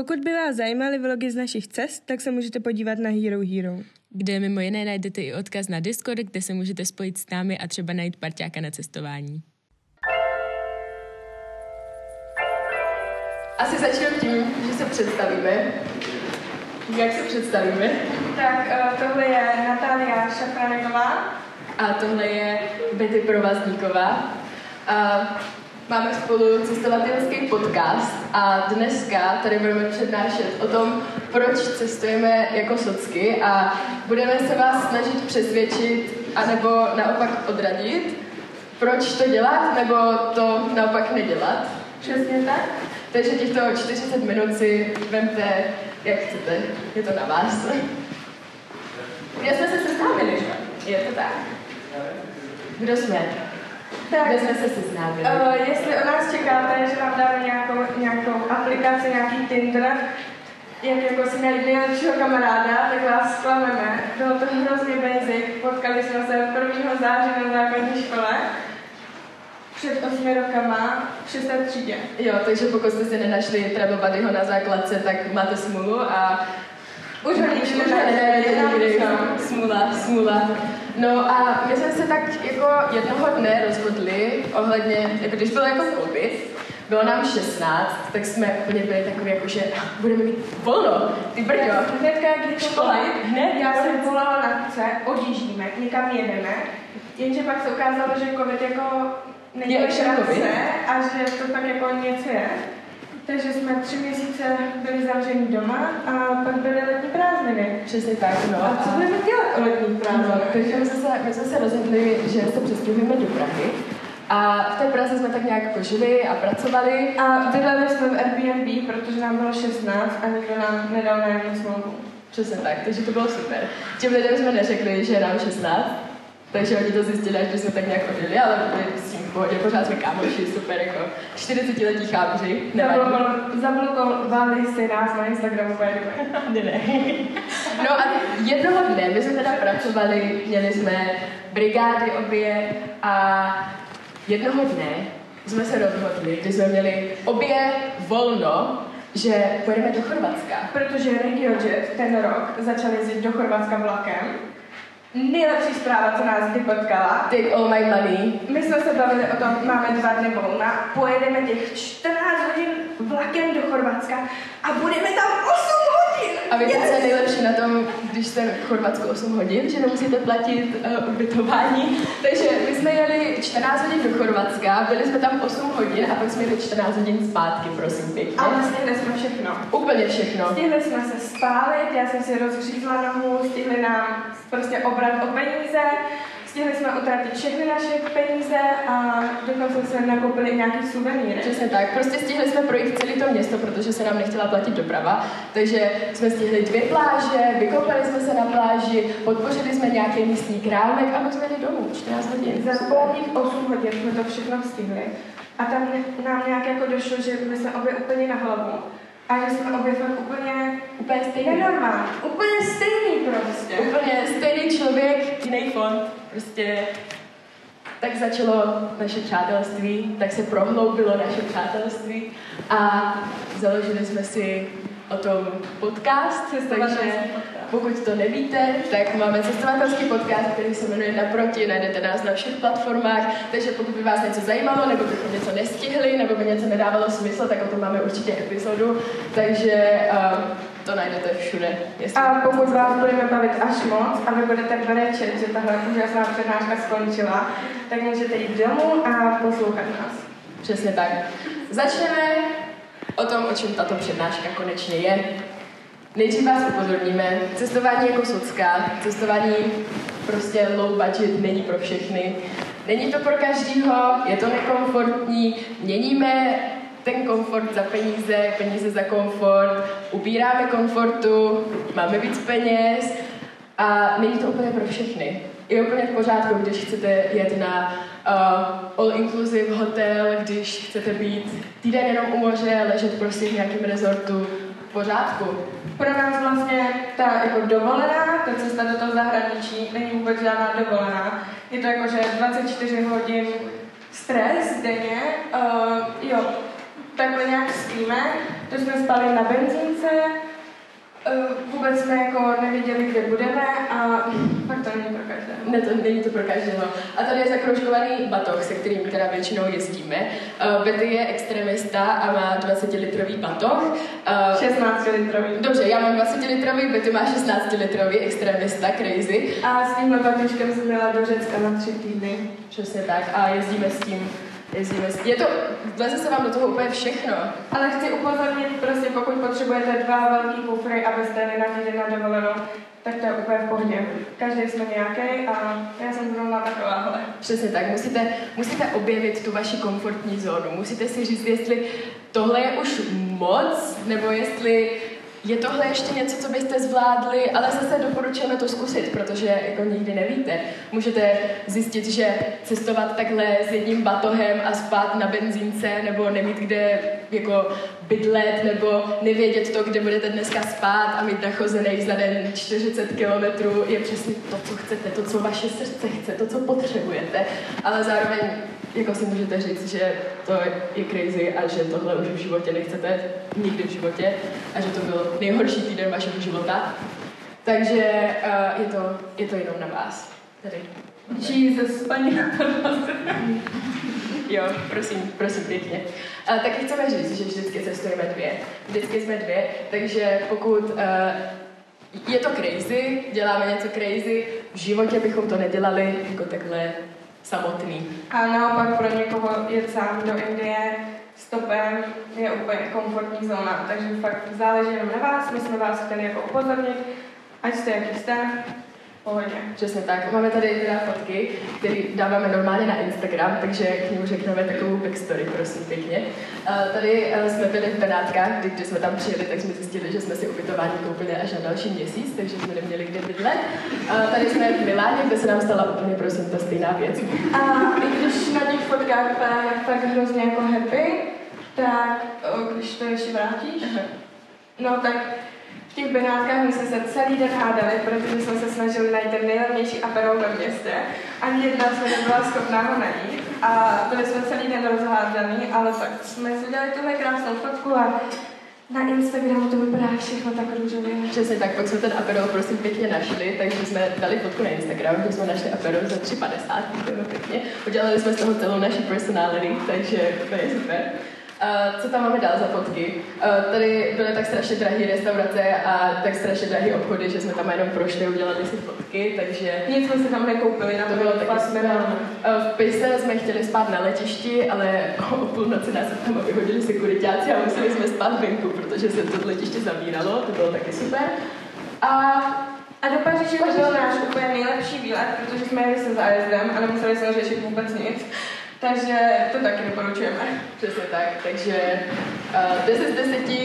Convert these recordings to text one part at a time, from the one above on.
Pokud by vás zajímaly vlogy z našich cest, tak se můžete podívat na Hero Hero, kde mimo jiné najdete i odkaz na Discord, kde se můžete spojit s námi a třeba najít parťáka na cestování. Asi začneme tím, že se představíme. Jak se představíme? Tak tohle je Natália Šafraníková. A tohle je Betty Provazníková. Máme spolu cestovatelský podcast a dneska tady budeme přednášet o tom, proč cestujeme jako socky a budeme se vás snažit přesvědčit anebo naopak odradit, proč to dělat nebo to naopak nedělat. Přesně tak. Takže těchto 40 minut si vemte, jak chcete. Je to na vás. Já jsme se seznámili, že? Je to tak? Kdo jsme? Tak, kde jsme se seznámili? Jestli od nás čekáte, že vám dáme nějakou aplikaci, nějaký Tinder, jak jako si najít nejlepšího kamaráda, tak vás zklameme. Bylo to hrozně basic, potkali jsme se 1. září na základní škole, před 8 rokama, v 6. třídě. Jo, takže pokud jste si nenašli Trabobadyho na základce, tak máte smůlu a už hodně nedáme smůla. No a my jsme se tak jako jednoho dne rozhodli ohledně, jako když byl jako covid, bylo nám 16, tak jsme úplně byli takový jako, že budeme mít volno, ty brďo. Hnedka, jak je to hned, já jsem volala na pce, odjíždíme, někam jedeme, jenže pak se ukázalo, že covid jako není šance a že to tak jako něco je. Takže jsme 3 měsíce byli zavření doma a pak byly letní prázdniny. Přesně tak, no. A co budeme dělat o letních prázdninách? No, takže my jsme se rozhodli, že se přestěhujeme do Prahy. A v té Praze jsme tak nějak žili a pracovali. A bydleli jsme v Airbnb, protože nám bylo 16 a nikdo nám nedal nájemní smlouvu. Přesně tak, takže to bylo super. Těm lidem jsme neřekli, že je nám 16, takže oni to zjistili, až když jsme tak nějak odjeli, ale s tím pohodě, pořád jsme kámoši, super, jako 40-letí chábři, nevadí. Zablokovali jste nás na Instagramu, pojďme. Ne. No a jednoho dne, my jsme teda pracovali, měli jsme brigády obě a jednoho dne jsme se rozhodli, když jsme měli obě volno, že pojedeme do Chorvatska. Protože RegioJet ten rok začal jezdit do Chorvatska vlakem. Nejlepší zpráva, co nás kdy potkala. Take all my money. My jsme se bavili o tom, máme 2 dny volna, pojedeme těch 14 hodin vlakem do Chorvatska a budeme tam 8 hodin. A víte, co je nejlepší na tom, když jste v Chorvatsku 8 hodin, že nemusíte platit ubytování. Takže my jsme jeli 14 hodin do Chorvatska, byli jsme tam 8 hodin a pak jsme jeli 14 hodin zpátky, prosím pěkně. A stihli jsme všechno. Úplně všechno. Stihli jsme se spálit, já jsem si rozkřízla nohu, stihli nám prostě obrat o peníze, stihli jsme utratit všechny naše peníze a dokonce jsme nakoupili nějaký suvenýr. Přesně tak, prostě stihli jsme projít celé to město, protože se nám nechtěla platit doprava, takže jsme stihli 2 pláže, vykoupali jsme se na pláži, podpořili jsme nějaký místní krámek a pak jsme jeli domů, 14 hodin. Za pouhých 8 hodin jsme to všechno stihli a tam nám nějak jako došlo, že my jsme obě úplně na hlavu. A že jsme obě fakt úplně stejný. Nenormální. Úplně stejný prostě. Úplně stejný člověk, jiný fond. Prostě tak začalo naše přátelství, tak se prohloubilo naše přátelství a založili jsme si o tom podcast, takže pokud to nevíte, tak máme cestovatelský podcast, který se jmenuje Naproti, najdete nás na všech platformách, takže pokud by vás něco zajímalo, nebo bychom něco nestihli, nebo by něco nedávalo smysl, tak o tom máme určitě epizodu, takže to najdete všude. A pokud vás budeme bavit až moc a vy budete brečet, že tahle úžasná přednáška skončila, tak můžete jít domů a poslouchat nás. Přesně tak. Začneme o tom, o čem tato přednáška konečně je. Nejdřív vás upozorníme, cestování jako socka, cestování prostě low budget není pro všechny. Není to pro každýho, je to nekomfortní, měníme ten komfort za peníze, peníze za komfort, ubíráme komfortu, máme víc peněz a není to úplně pro všechny. Je úplně v pořádku, když chcete jet na all-inclusive hotel, když chcete být týden jenom u moře, ležet prostě v nějakém rezortu, v pořádku. Pro nás vlastně ta jako dovolená, ta cesta do toho zahraničí, není vůbec žádná dovolená. Je to jako, že 24 hodin stres denně, jo, takhle nějak spíme, to jsme spali na benzínce, vůbec jsme jako nevěděli, kde budeme a fakt to není pro každého. Ne, to není to pro každého. A tady je zakroužkovaný batoh, se kterým teda většinou jezdíme. Betty je extremista a má 20-litrový batoh. 16-litrový. Dobře, já mám 20-litrový, Betty má 16-litrový extremista, crazy. A s tímhle batožkem jsem jela do Řecka na 3 týdny. Přesně tak a jezdíme s tím. Je to, vleze se vám do toho úplně všechno. Ale chci upozornit, prostě pokud potřebujete 2 velký kufry, abyste nenadíli na dovolenou, tak to je úplně v pohodě. Každý jsme nějaký a já jsem zrovna takováhle. Přesně tak, musíte objevit tu vaši komfortní zónu. Musíte si říct, jestli tohle je už moc, nebo jestli je tohle ještě něco, co byste zvládli, ale zase doporučujeme to zkusit, protože jako nikdy nevíte. Můžete zjistit, že cestovat takhle s jedním batohem a spát na benzínce, nebo nemít kde jako bydlet, nebo nevědět to, kde budete dneska spát a mít nachozený za den 40 kilometrů, je přesně to, co chcete, to, co vaše srdce chce, to, co potřebujete. Ale zároveň jako si můžete říct, že to je crazy a že tohle už v životě nechcete, nikdy v životě, a že to byl nejhorší týden vašeho života. Takže je to jenom na vás. Tady. Jesus, paní. Jo, prosím pěkně. A taky chceme říct, že vždycky cestujeme dvě. Vždycky jsme dvě, takže pokud je to crazy, děláme něco crazy, v životě bychom to nedělali jako takhle samotný. A naopak pro někoho jet sám do Indie stopem je úplně komfortní zóna, takže fakt záleží jenom na vás, my jsme vás chtěli jako upozornit, ať jste jaký jste, pohodě. Přesně tak, máme tady teda fotky, které dáváme normálně na Instagram, takže k němu řekneme takovou backstory, prosím pěkně. Tady jsme byli v Benátkách, kdy jsme tam přijeli, tak jsme zjistili, že jsme si ubytování koupili až na další měsíc, takže jsme neměli kde bydlet. Tady jsme v Miláně, kde se nám stala úplně prosím ta stejná věc. A i když na těch fotkách tak hrozně jako happy, tak když to ještě vrátíš, no tak v těch Benátkách my jsme se celý den hádali, protože jsme se snažili najít ten nejlevnější aperol ve městě. Ani jedna jsme nebyla schopná ho najít a byli jsme celý den rozhádaný, ale tak jsme si udělali tuhle krásnou fotku a na Instagramu to vypadá všechno tak růžově. Přesně tak, pak jsme ten aperol prosím pěkně našli, takže jsme dali fotku na Instagram, kde jsme našli aperol za 3,50, pěkně. Udělali jsme z toho celou naši personality, takže to je super. Co tam máme dál za fotky? Tady byly tak strašně drahé restaurace a tak strašně drahé obchody, že jsme tam jenom prošli, udělali si fotky, takže nic jsme se tam nekoupili, to bylo taky super. V Pise jsme chtěli spát na letišti, ale o půlnoci nás tam vyhodili sekuritáci a museli jsme spát venku, protože se to letiště zavíralo, to bylo taky super. A do Paříže byl náš úplně nejlepší výlet, protože jsme jeli se zájezdem a nemuseli jsme řešit vůbec nic. Takže to taky doporučujeme. Přesně tak, takže 10 z 10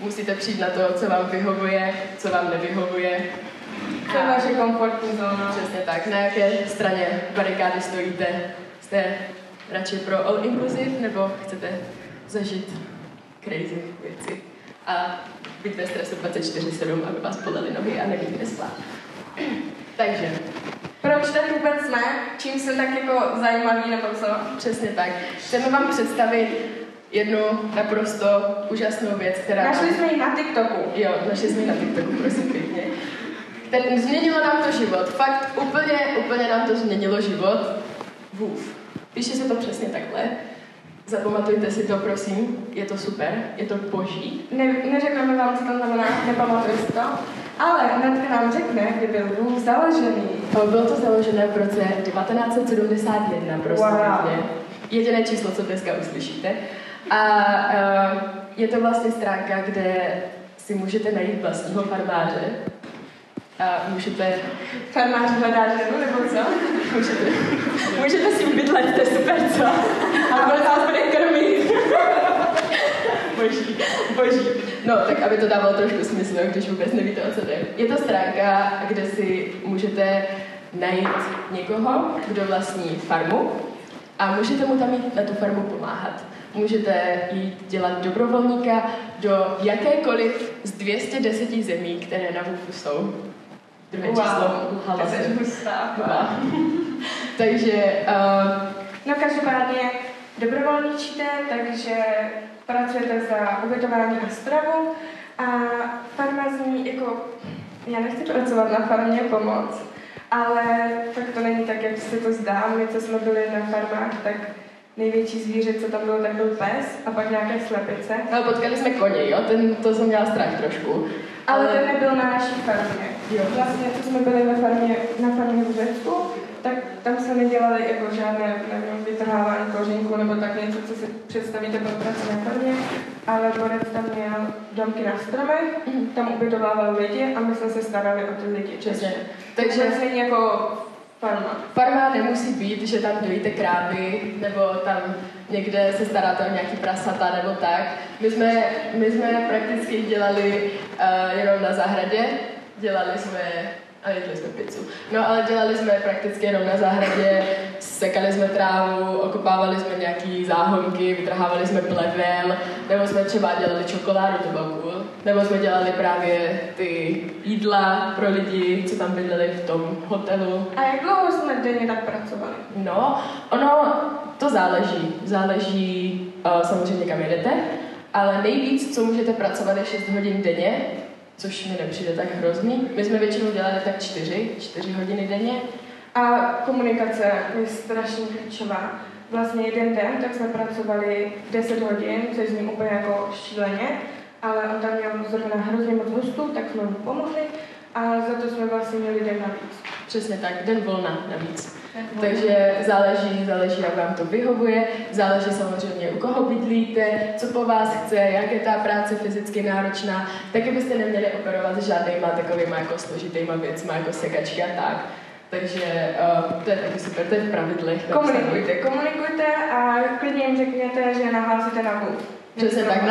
musíte přijít na to, co vám vyhovuje, co vám nevyhovuje. To je vaše komfortní zóna. Přesně tak, na jaké straně barikády stojíte? Jste radši pro all inclusive, nebo chcete zažít crazy věci? A být ve stresu 24/7, aby vás bolely nohy a nevíte kde spát. Takže proč tady vůbec jsme? Čím se tak jako zajímaví nebo co? Přesně tak. Chceme vám představit jednu naprosto úžasnou věc, která... Našli jsme ji na TikToku. Jo, našli jsme ji na TikToku, prosím pěkně. Ten změnilo nám to život. Fakt úplně nám to změnilo život. WWOOF. Píše se to přesně takhle. Zapamatujte si to, prosím. Je to super. Je to boží. Neřekneme vám, co tam znamená. Nepamatuji si to. Ale Natka nám řekne, kdy byl WWOOF založený. Bylo to založené v roce 1971, prostě. Wow. Jediné číslo, co dneska uslyšíte. A je to vlastně stránka, kde si můžete najít vlastního farmáře. A můžete... Farmář hledá ženu, nebo co? Můžete si bydlet, to je super, co? A bude vás bude krmit. Boží. No, tak aby to dávalo trošku smysl, když vůbec nevíte, o co jde. Je to stránka, kde si můžete najít někoho, kdo vlastní farmu a můžete mu tam jít na tu farmu pomáhat. Můžete jít dělat dobrovolníka do jakékoliv z 210 zemí, které na WWOOFu jsou. Druhé číslo. Takže... No každopádně dobrovolničíte, takže pracujete za ubytování a stravu a farma zní jako, já nechci pracovat na farmě pomoc, ale tak to není tak, jak se to zdá. My, co jsme byli na farmách, tak největší zvíře, co tam bylo, tak byl pes a pak nějaké slepice. No, potkali jsme koně, jo, to jsem měla strach trošku. Ale ten nebyl na naší farmě. Jo. Vlastně, co jsme byli na farmě v Řecku, tak tam se nedělali jako žádné, nevím, vytrhávání kořínku nebo tak něco, co si představíte pod prací na farmě, ale borec tam měl domky na stromech, tam ubytovával lidi a my jsme se starali o ty lidi. Takže vlastně jako farma. Farma nemusí být, že tam dojíte krávy, nebo tam někde se staráte o nějaký prasata nebo tak. My jsme prakticky dělali jenom na zahradě, jedli jsme pizzu. No ale dělali jsme prakticky jenom na zahradě, sekali jsme trávu, okopávali jsme nějaký záhonky, vytrhávali jsme plevel, nebo jsme třeba dělali čokoládu, to bylo cool. Nebo jsme dělali právě ty jídla pro lidi, co tam bydleli v tom hotelu. A jak dlouho jsme denně tak pracovali? No, ono to záleží. Záleží samozřejmě, kam jedete, ale nejvíc, co můžete pracovat, je 6 hodin denně, což mi nepřijde tak hrozný. My jsme většinou dělali tak 4 hodiny denně. A komunikace je strašně klíčová. Vlastně jeden den, tak jsme pracovali 10 hodin, což zní úplně jako šíleně, ale on tam měl zrovna hrozně moc hostů, tak jsme mu pomohli a za to jsme vlastně měli den navíc. Přesně tak, den volna navíc. Takže záleží, jak vám to vyhovuje, záleží samozřejmě, u koho bydlíte, co po vás chce, jak je ta práce fyzicky náročná, taky byste neměli operovat s žádnýma takovýma jako složitýma věcma, jako sekačky a tak. Takže to je taky super, to je v pravidlech. Komunikujte a klidně jim řekněte, že nahlásíte na WWOOF. Přesně tak,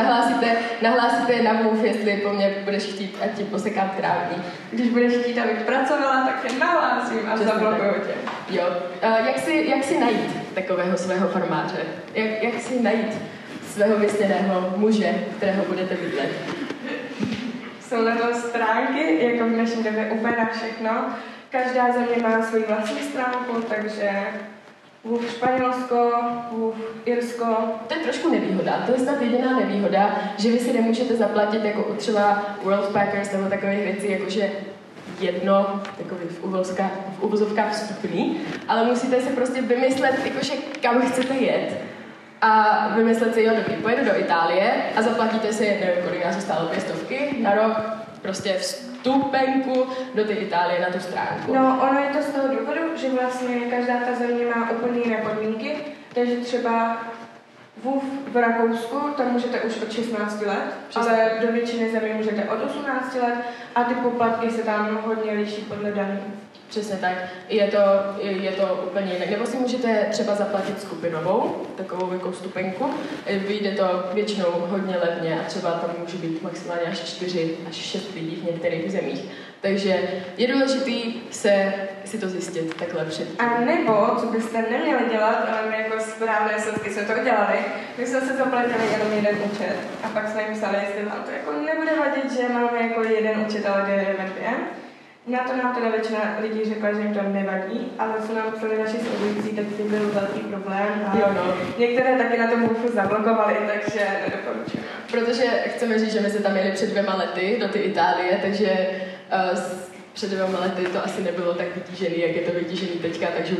nahlásíte na WWOOF, jestli po mně budeš chtít, ať ti posekám trávní. Když budeš chtít, abych pracovala, tak tě nahlásím a zablokuju tě. Jo. Jak si najít takového svého farmáře? Jak si najít svého vysněného muže, kterého budete bydlet? Jsou na to stránky, jako v dnešní době úplně na všechno. Každá země má svoji vlastní stránku, takže WWOOF Španělsko, WWOOF Irsko. To je trošku nevýhoda, to je snad jediná nevýhoda, že vy si nemůžete zaplatit jako u třeba Worldpackers nebo takových věcí, jakože jedno, takový v uvozovkách vstupný, ale musíte si prostě vymyslet, jakože kam chcete jet. A vymyslet si, jo, dobrý, pojedu do Itálie a zaplatíte si, nevím, kolik nás stálo, 200 na rok, prostě vstupenku do té Itálie na tu stránku. No, ono je to z toho důvodu, že vlastně každá ta země má úplně jiné podmínky, takže třeba WWOOF v Rakousku, tam můžete už od 16 let, ale do většiny zemí můžete od 18 let a ty poplatky se tam hodně liší podle daní. Přesně tak. Je to úplně jinak. Nebo si můžete třeba zaplatit skupinovou, takovou jako vstupenku. Vyjde to většinou hodně levně a třeba tam může být maximálně až 4 až 6 lidí v některých zemích. Takže je důležitý si to zjistit takhle předtím. A nebo, co byste neměli dělat, ale my jako správné sotky jsme to dělali, my jsme se zaplatili jenom jeden účet a pak jsme jim psali, jestli vám to jako nebude vadit, že máme jako jeden účet, ale děláme dvě. Na to nám teda většina lidí řekla, že jim to nevadí, ale co nám psali naši sledující, tak to byl velký problém a některé taky na tom WWOOFu zablokovali, takže nedoporučujeme. Protože chceme říct, že my se tam jeli před 2 lety do ty Itálie, takže před 2 lety to asi nebylo tak vytížený, jak je to vytížený teďka, takže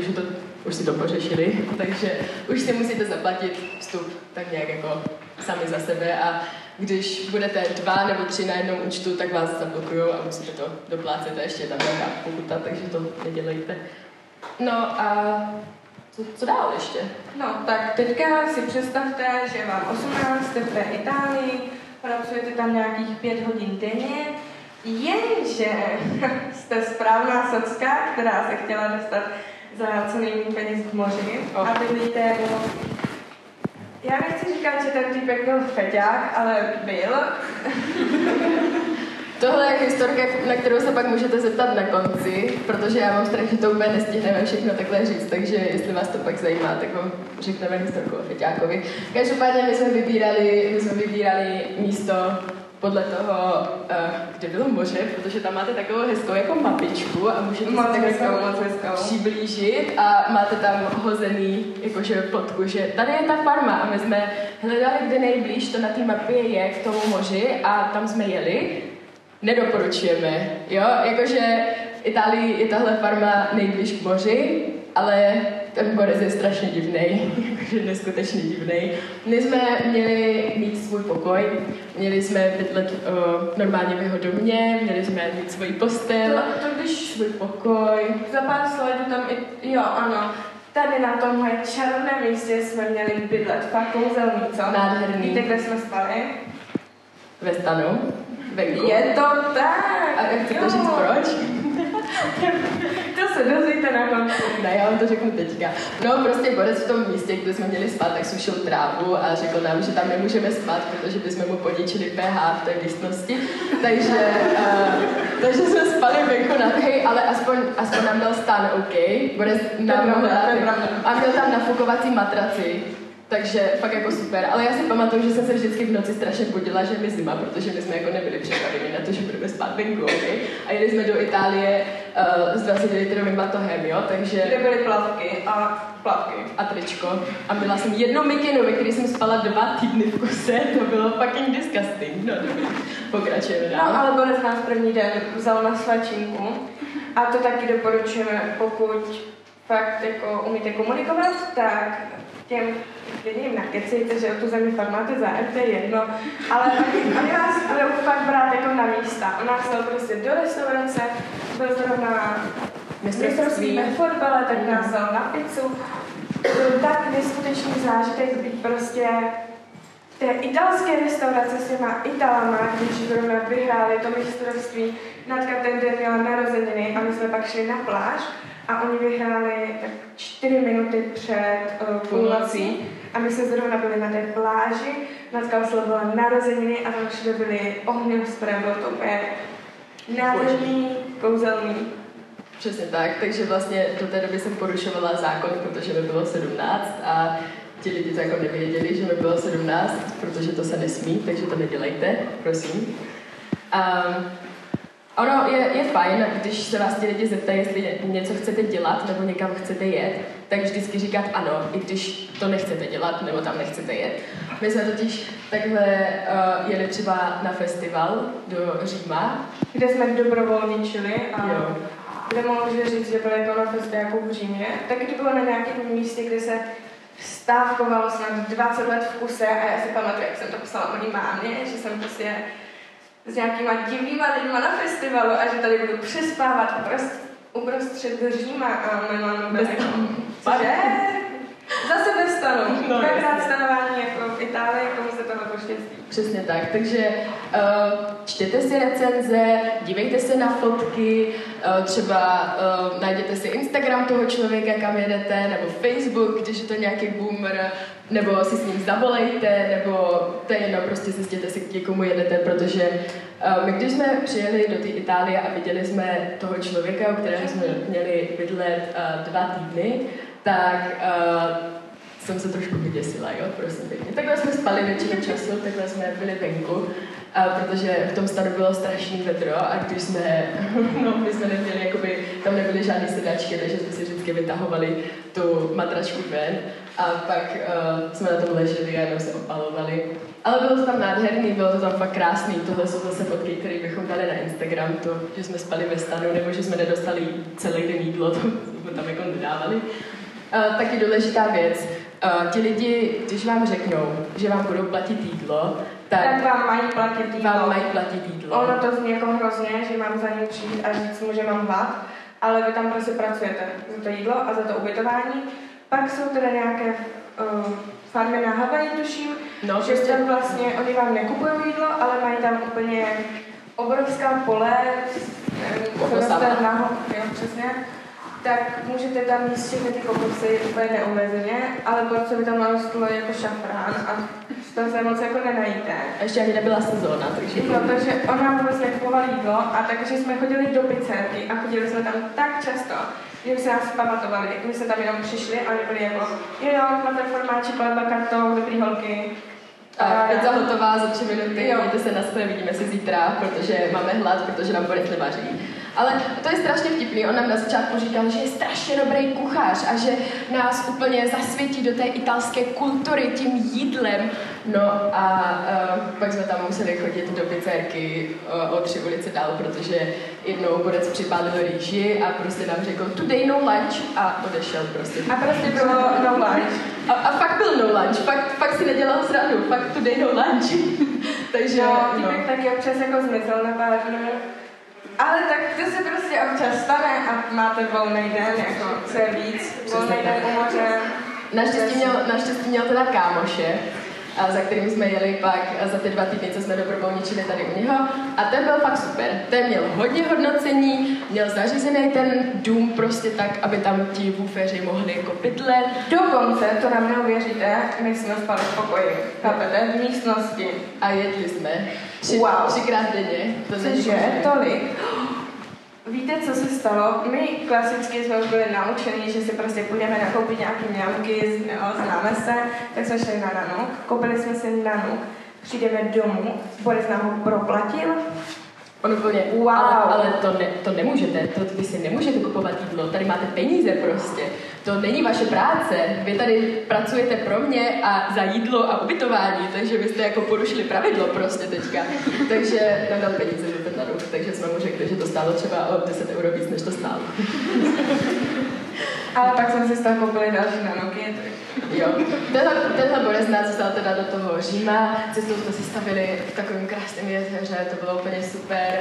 už si to pořešili, takže už si musíte zaplatit vstup tak nějak jako sami za sebe a když budete 2 nebo 3 na jednom účtu, tak vás zablokujou a musíte to doplácet a ještě je tam nějaká pokuta, takže to nedělejte. No a co dál ještě? No tak teďka si představte, že je vám 18, jste v té Itálii, pracujete tam nějakých 5 hodin denně, jenže jste správná socka, která se chtěla dostat za co nejméně peněz k moři a bydlíte. Já nechci říkat, že ten týpek byl feťák, ale byl. Tohle je historka, na kterou se pak můžete zeptat na konci, protože já mám strach, že to úplně nestihneme všechno takhle říct, takže jestli vás to pak zajímá, tak vám řekneme historku o feťákovi. Každopádně my jsme vybírali místo podle toho, kde bylo moře, protože tam máte takovou hezkou jako mapičku a můžete se přiblížit a máte tam hozený jakože plotku, že tady je ta farma a my jsme hledali, kde nejblíž to na té mapě je k tomu moři a tam jsme jeli. Nedoporučujeme, jo, jakože Itálii je tahle farma nejblíž k moři, ale ten borec je strašně divnej, jakože neskutečně divnej. My jsme měli mít svůj pokoj, měli jsme bydlet normálně v jeho domě, měli jsme mít svůj postel, svůj pokoj. Za pár slajdů tam i, jo, ano. Tady na tomhle černém místě jsme měli bydlet, fakt kouzelný, co? Nádherný. Víte, kde jsme spali? Ve stanu, venku. Je to tak! A chci to říct proč? To se dozvíte na konci. Ne, já vám to řeknu teďka. No prostě borec v tom místě, kde jsme měli spát, tak sušil trávu a řekl nám, že tam nemůžeme spát, protože bychom mu poničili pH v té místnosti. Takže jsme spali venku na hej, ale aspoň nám dal stan, OK? Borec nám dal a měl tam nafukovací matraci. Takže fakt jako super, ale já si pamatuju, že jsem se vždycky v noci strašně budila, že je mi zima, protože my jsme jako nebyli připraveni na to, že budeme spát venku, okay? A jeli jsme do Itálie s 20 litrovým batohem, jo, takže... Kde byly plavky. A tričko. A byla jsem jednou mikinu, ve který jsem spala 2 týdny v kuse, to bylo fucking disgusting, no dobrý, pokračujeme dál. No ale konec nás první den vzal na svačinku a to taky doporučujeme, pokud fakt jako umíte komunikovat, tak... těm lidem nakecejte, že o tu zemi farmáte zájem, to je jedno, ale oni nás budou fakt brát jako na místa. On nás dal prostě do restaurace, byl zrovna mistrovství ve fotbale, tak nás dal na pizzu. Byl tak neskutečný zážitek být prostě v té italské restaurace s těma Italama, když zrovna vyhráli to mistrovství. Natka ten den měla narozeniny a my jsme pak šli na pláž. A oni vyhráli tak 4 minuty před půlnocí a my jsme zrovna byli na té pláži, Natka oslavila narozeniny a tam všude byly ohňostré, bylo to úplně nádherný, kouzelný. Přesně tak, takže vlastně do té doby jsem porušovala zákon, protože mi bylo 17 a ti lidi to jako nevěděli, že mi bylo 17, protože to se nesmí, takže to nedělejte, prosím. Ono je fajn, když se vás ti lidi zeptají, jestli něco chcete dělat nebo někam chcete jet, tak vždycky říkat ano, i když to nechcete dělat nebo tam nechcete jet. My jsme totiž takhle jeli třeba na festival do Říma, kde jsme dobrovolničili a jo. Kde můžu říct, že bylo jako na festivalu v Římě, tak to bylo na nějakém místě, kde se stávkovalo snad 20 let v kuse a já si pamatuju, jak jsem to poslala mojí mámě, že jsem prostě s nějakýma divnýma lidma na festivalu a že tady budu přespávat uprostřed Říma a nemám bez cože? Zase bez stanu. Dvakrát stanování jako v Itálii, komu se tohle poštěstí. Přesně tak, takže čtěte si recenze, dívejte se na fotky, třeba najděte si Instagram toho člověka, kam jedete, nebo Facebook, když je to nějaký boomer, nebo si s ním zavolejte, nebo to je jedno, prostě zjistěte si, k komu jedete, protože my když jsme přijeli do té Itálie a viděli jsme toho člověka, u kterého jsme měli bydlet 2 týdny, tak jsem se trošku vyděsila, jo, prosím pěkně. Takhle jsme spali většinu času, takhle jsme byli venku, protože v tom stanu bylo strašný vedro a když jsme, my jsme neměli, jakoby, tam nebyly žádné sedačky, takže jsme si vždycky vytahovali tu matračku ven a pak jsme na tom leželi a jenom se opalovali. Ale bylo to tam nádherný, bylo to tam fakt krásný, tohle jsou zase fotky, které bychom dali na Instagram, to, že jsme spali ve stanu nebo že jsme nedostali celý den jídlo, to jsme tam jako nedávali. Taky důležitá věc. Ti lidi, když vám řeknou, že vám budou platit jídlo, tak vám mají platit jídlo. Ono to zní jako hrozně, že mám za ním přijít a říct mu, že mám hlad, ale vy tam prostě pracujete za to jídlo a za to ubytování. Pak jsou teda nějaké farmy na Havaji, tuším, no, že prostě... tam vlastně oni vám nekupují jídlo, ale mají tam úplně obrovská pole, přesně. Tak můžete tam jíst všechny ty kokosy úplně neomezeně, ale borcovi tam mám stůle jako šafrán a to se moc jako nenajíte. A ještě ani nebyla sezóna, takže... No, takže on nám prostě kupoval jídlo a takže jsme chodili do pizzerky a chodili jsme tam tak často, že se nás pamatovali. My jsme tam jenom přišli a oni byli jako, jo, máte formáči, palba, kartou, dobrý holky. A pizza hotová za 3 minuty, mějte se na sebe, vidíme se zítra, protože máme hlad, protože nám Boris nevaří. Ale to je strašně vtipný, on nám na začátku říkal, že je strašně dobrý kuchař a že nás úplně zasvětí do té italské kultury tím jídlem. No a pak jsme tam museli chodit do pizzerky o 3 ulice dál, protože jednou Borec připálil rýži a prostě nám řekl today no lunch a odešel prostě. A prostě bylo no lunch. A fakt byl no lunch, fakt si nedělal srandu, fakt today no lunch. Takže no. Týpek taky občas jako zmizel na vážno. Ale tak to se prostě občas stane a máte volnej den, jako co je víc, volnej den u moře. Naštěstí měl teda kámoše, za kterým jsme jeli pak za ty 2 týdny, co jsme dobrovolničili tady u něho. A ten byl fakt super, ten měl hodně hodnocení, měl zařízený ten dům prostě tak, aby tam ti woofeři mohli jako bydlet. Dokonce, to nám neuvěříte, my jsme spali v pokoji, chápete, v místnosti. A jedli jsme. 3 krát denně. Cože? Tolik? Víte, co se stalo? My klasicky jsme už byli naučeni, že si prostě půjdeme nakoupit nějaké mňamky, známe se, tak jsme šli na nanuk, koupili jsme si nanuk, přijdeme domů, Boris nám ho proplatil. On úplně, wow. Ale to nemůžete, vy si nemůžete kupovat jídlo, tady máte peníze prostě, to není vaše práce, vy tady pracujete pro mě a za jídlo a ubytování, takže vy jste jako porušili pravidlo prostě teďka, takže nám dal peníze do ten naruk, takže jsme mu řekli, že to stálo třeba o 10 € víc, než to stálo. Ale pak jsme si z toho koupili další nanuky. Jo, tenhle Borec nás vzal teda do toho Říma, cestou jsme se stavili v takovém krásném jezeře, to bylo úplně super.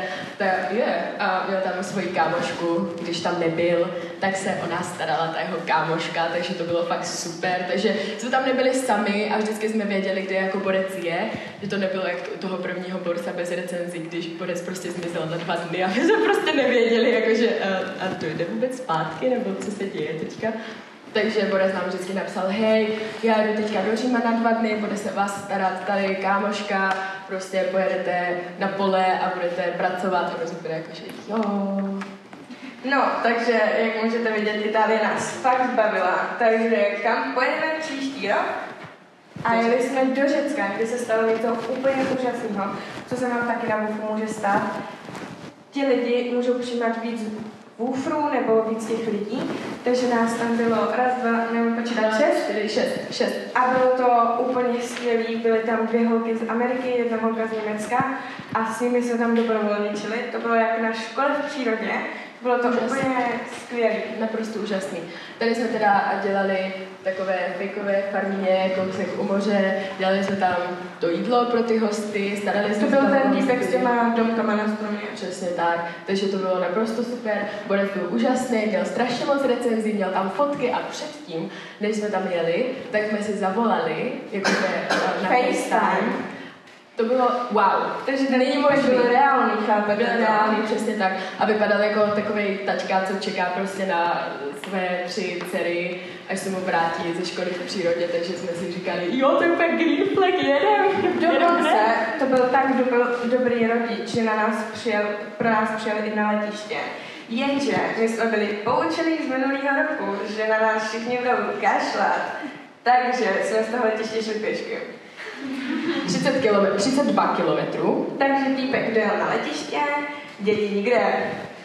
A měl tam svoji kámošku, když tam nebyl, tak se o nás starala ta jeho kámoška, takže to bylo fakt super. Takže jsme tam nebyli sami a vždycky jsme věděli, kde jako Borec je, že to nebylo jak u toho prvního Borca bez recenzí, když Borec prostě zmizel na 2 dny a my jsme prostě nevěděli, jakože a to jde vůbec zpátky, nebo co se děje teďka. Takže Borec nám vždycky napsal, hej, já jdu teďka do Říma na 2 dny, bude se vás starat tady kámoška, prostě pojedete na pole a budete pracovat a rozumět jakože jo. No, takže jak můžete vidět, Itálie nás fakt bavila, takže kam pojedeme příští rok? A jeli jsme do Řecka, kde se stalo něco úplně úžasného, co se nám taky na WWOOFu může stát. Ti lidi můžou přijímat víc woofrů nebo víc těch lidí, takže nás tam bylo 6. A bylo to úplně skvělý, byly tam 2 holky z Ameriky, 1 holka z Německa a s nimi se tam dobrovolničili, to bylo jak na škole v přírodě, bylo to úžasný. Úplně skvělý, naprosto úžasný. Tady jsme teda dělali takové fejkové farmě, kousek u moře, dělali jsme tam to jídlo pro ty hosty, starali jsme se. To byl ten týpek s těma domkama na stromě. Přesně tak, takže to bylo naprosto super, Borec byl úžasný, měl strašně moc recenzí, měl tam fotky a předtím, než jsme tam jeli, tak jsme si zavolali, jakože na FaceTime. To bylo wow. Takže ten týpek byl reálný, chápete? Byl reálný, přesně tak. A vypadal jako takovej tačka, co čeká prostě na své 3 dcery, až se mu vrátí ze školy v přírodě, takže jsme si říkali, jo, to je úplně green flag, jedem. To byl tak dobrý rodič, že pro nás přijel i na letiště. Jenže my jsme byli poučeni z minulého roku, že na nás všichni budou kašlat, takže jsme z toho letiště šli pěšky. 32 kilometrů. Takže týpek jel na letiště, děti nikde.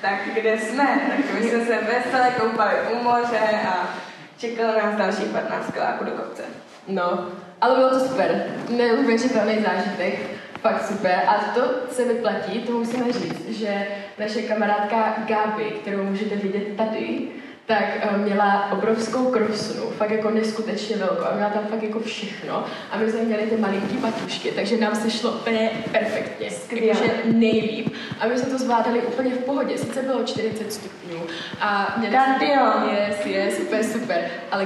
Tak kde jsme? Tak my jsme se veselé koupali u moře a čekalo nás další 15 kiláků do kopce. No, ale bylo to super. Neuvěřitelný zážitek. Fakt super. A to se vyplatí, to musíme říct, že naše kamarádka Gabi, kterou můžete vidět tady, tak měla obrovskou krosnu, fakt jako neskutečně velkou a měla tam fakt jako všechno a my jsme měli ty malinký batušky, takže nám se šlo úplně perfektně, jakože nejlíp a my jsme to zvládali úplně v pohodě, sice bylo 40 stupňů a měli super, super, ale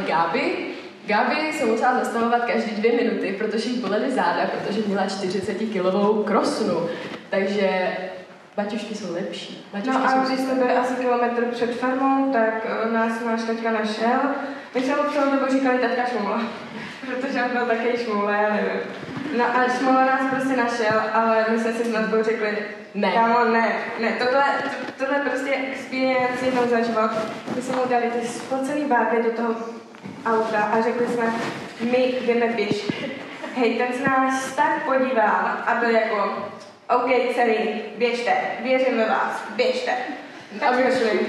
Gabi se musela zastavovat každý 2 minuty, protože jí bolely záda, protože měla 40kilovou krosnu, takže baťušky jsou lepší. No a když jsme byli asi kilometr před farmou, tak nás náš taťka našel. My jsme mu celou dobu říkali taťka Šmoula, protože on byl také Šmoula, já nevím. No a Šmoula nás prostě našel, ale my jsme si z nás byl řekli, ne, tohle prostě experience jednou za život. My jsme mu dali ty spocený báby do toho auta a řekli jsme, my jdeme pěšky. hej, ten se nás tak podíval a byl jako, OK, celý, běžte, věříme vás, běžte.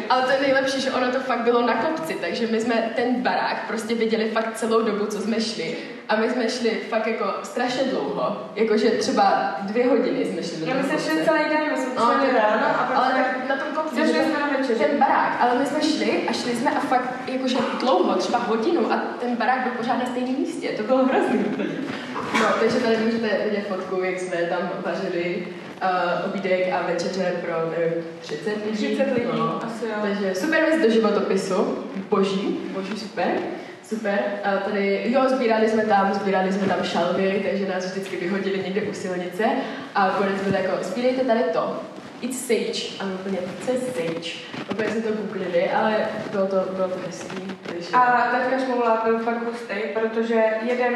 Ale to je nejlepší, že ono to fakt bylo na kopci, takže my jsme ten barák prostě viděli fakt celou dobu, co jsme šli. A my jsme šli fakt jako strašně dlouho, jakože třeba 2 hodiny jsme šli do toho kopce. My jsme šli celý den, my jsme šli ráno a pak ale na tom kopci šli jsme na večeři. Ten barák, ale my jsme šli a šli jsme a fakt jakože dlouho, třeba hodinu a ten barák byl pořád na stejném místě, to bylo hrozný. No, takže tady můžete vidět fotku, jak jsme tam vařili obídek a večeře pro 30 lidí. No, asi jo. Takže super věc do životopisu, boží super. Super, a tady, jo, sbírali jsme tam šalvy, takže nás vždycky vyhodili někde u silnice a konec bylo jako, sbírejte tady to, it's sage, a úplně, co je sage? Úplně jsme to googlili, ale bylo to hezký. Takže... A teďka šmoulá byl fakt hustý, protože jeden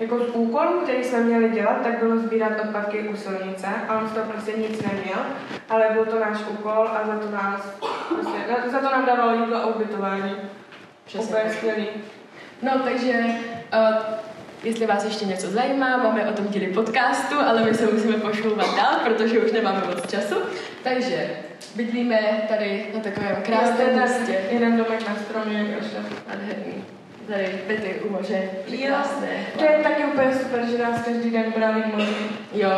jako z úkolů, který jsme měli dělat, tak bylo sbírat odpadky u silnice a on z toho prostě nic neměl, ale byl to náš úkol a za to nám dávalo jídlo a ubytování. Přesně. No, takže jestli vás ještě něco zajímá, máme o tom díly podcastu, ale my se musíme pošouvat dál, protože už nemáme moc času. Takže bydlíme tady na takovém krásném místě. Jeden domek na stromě, ještě nádherný. Tady Betty u moře. To je taky úplně super, že nás každý den brali moře. Jo.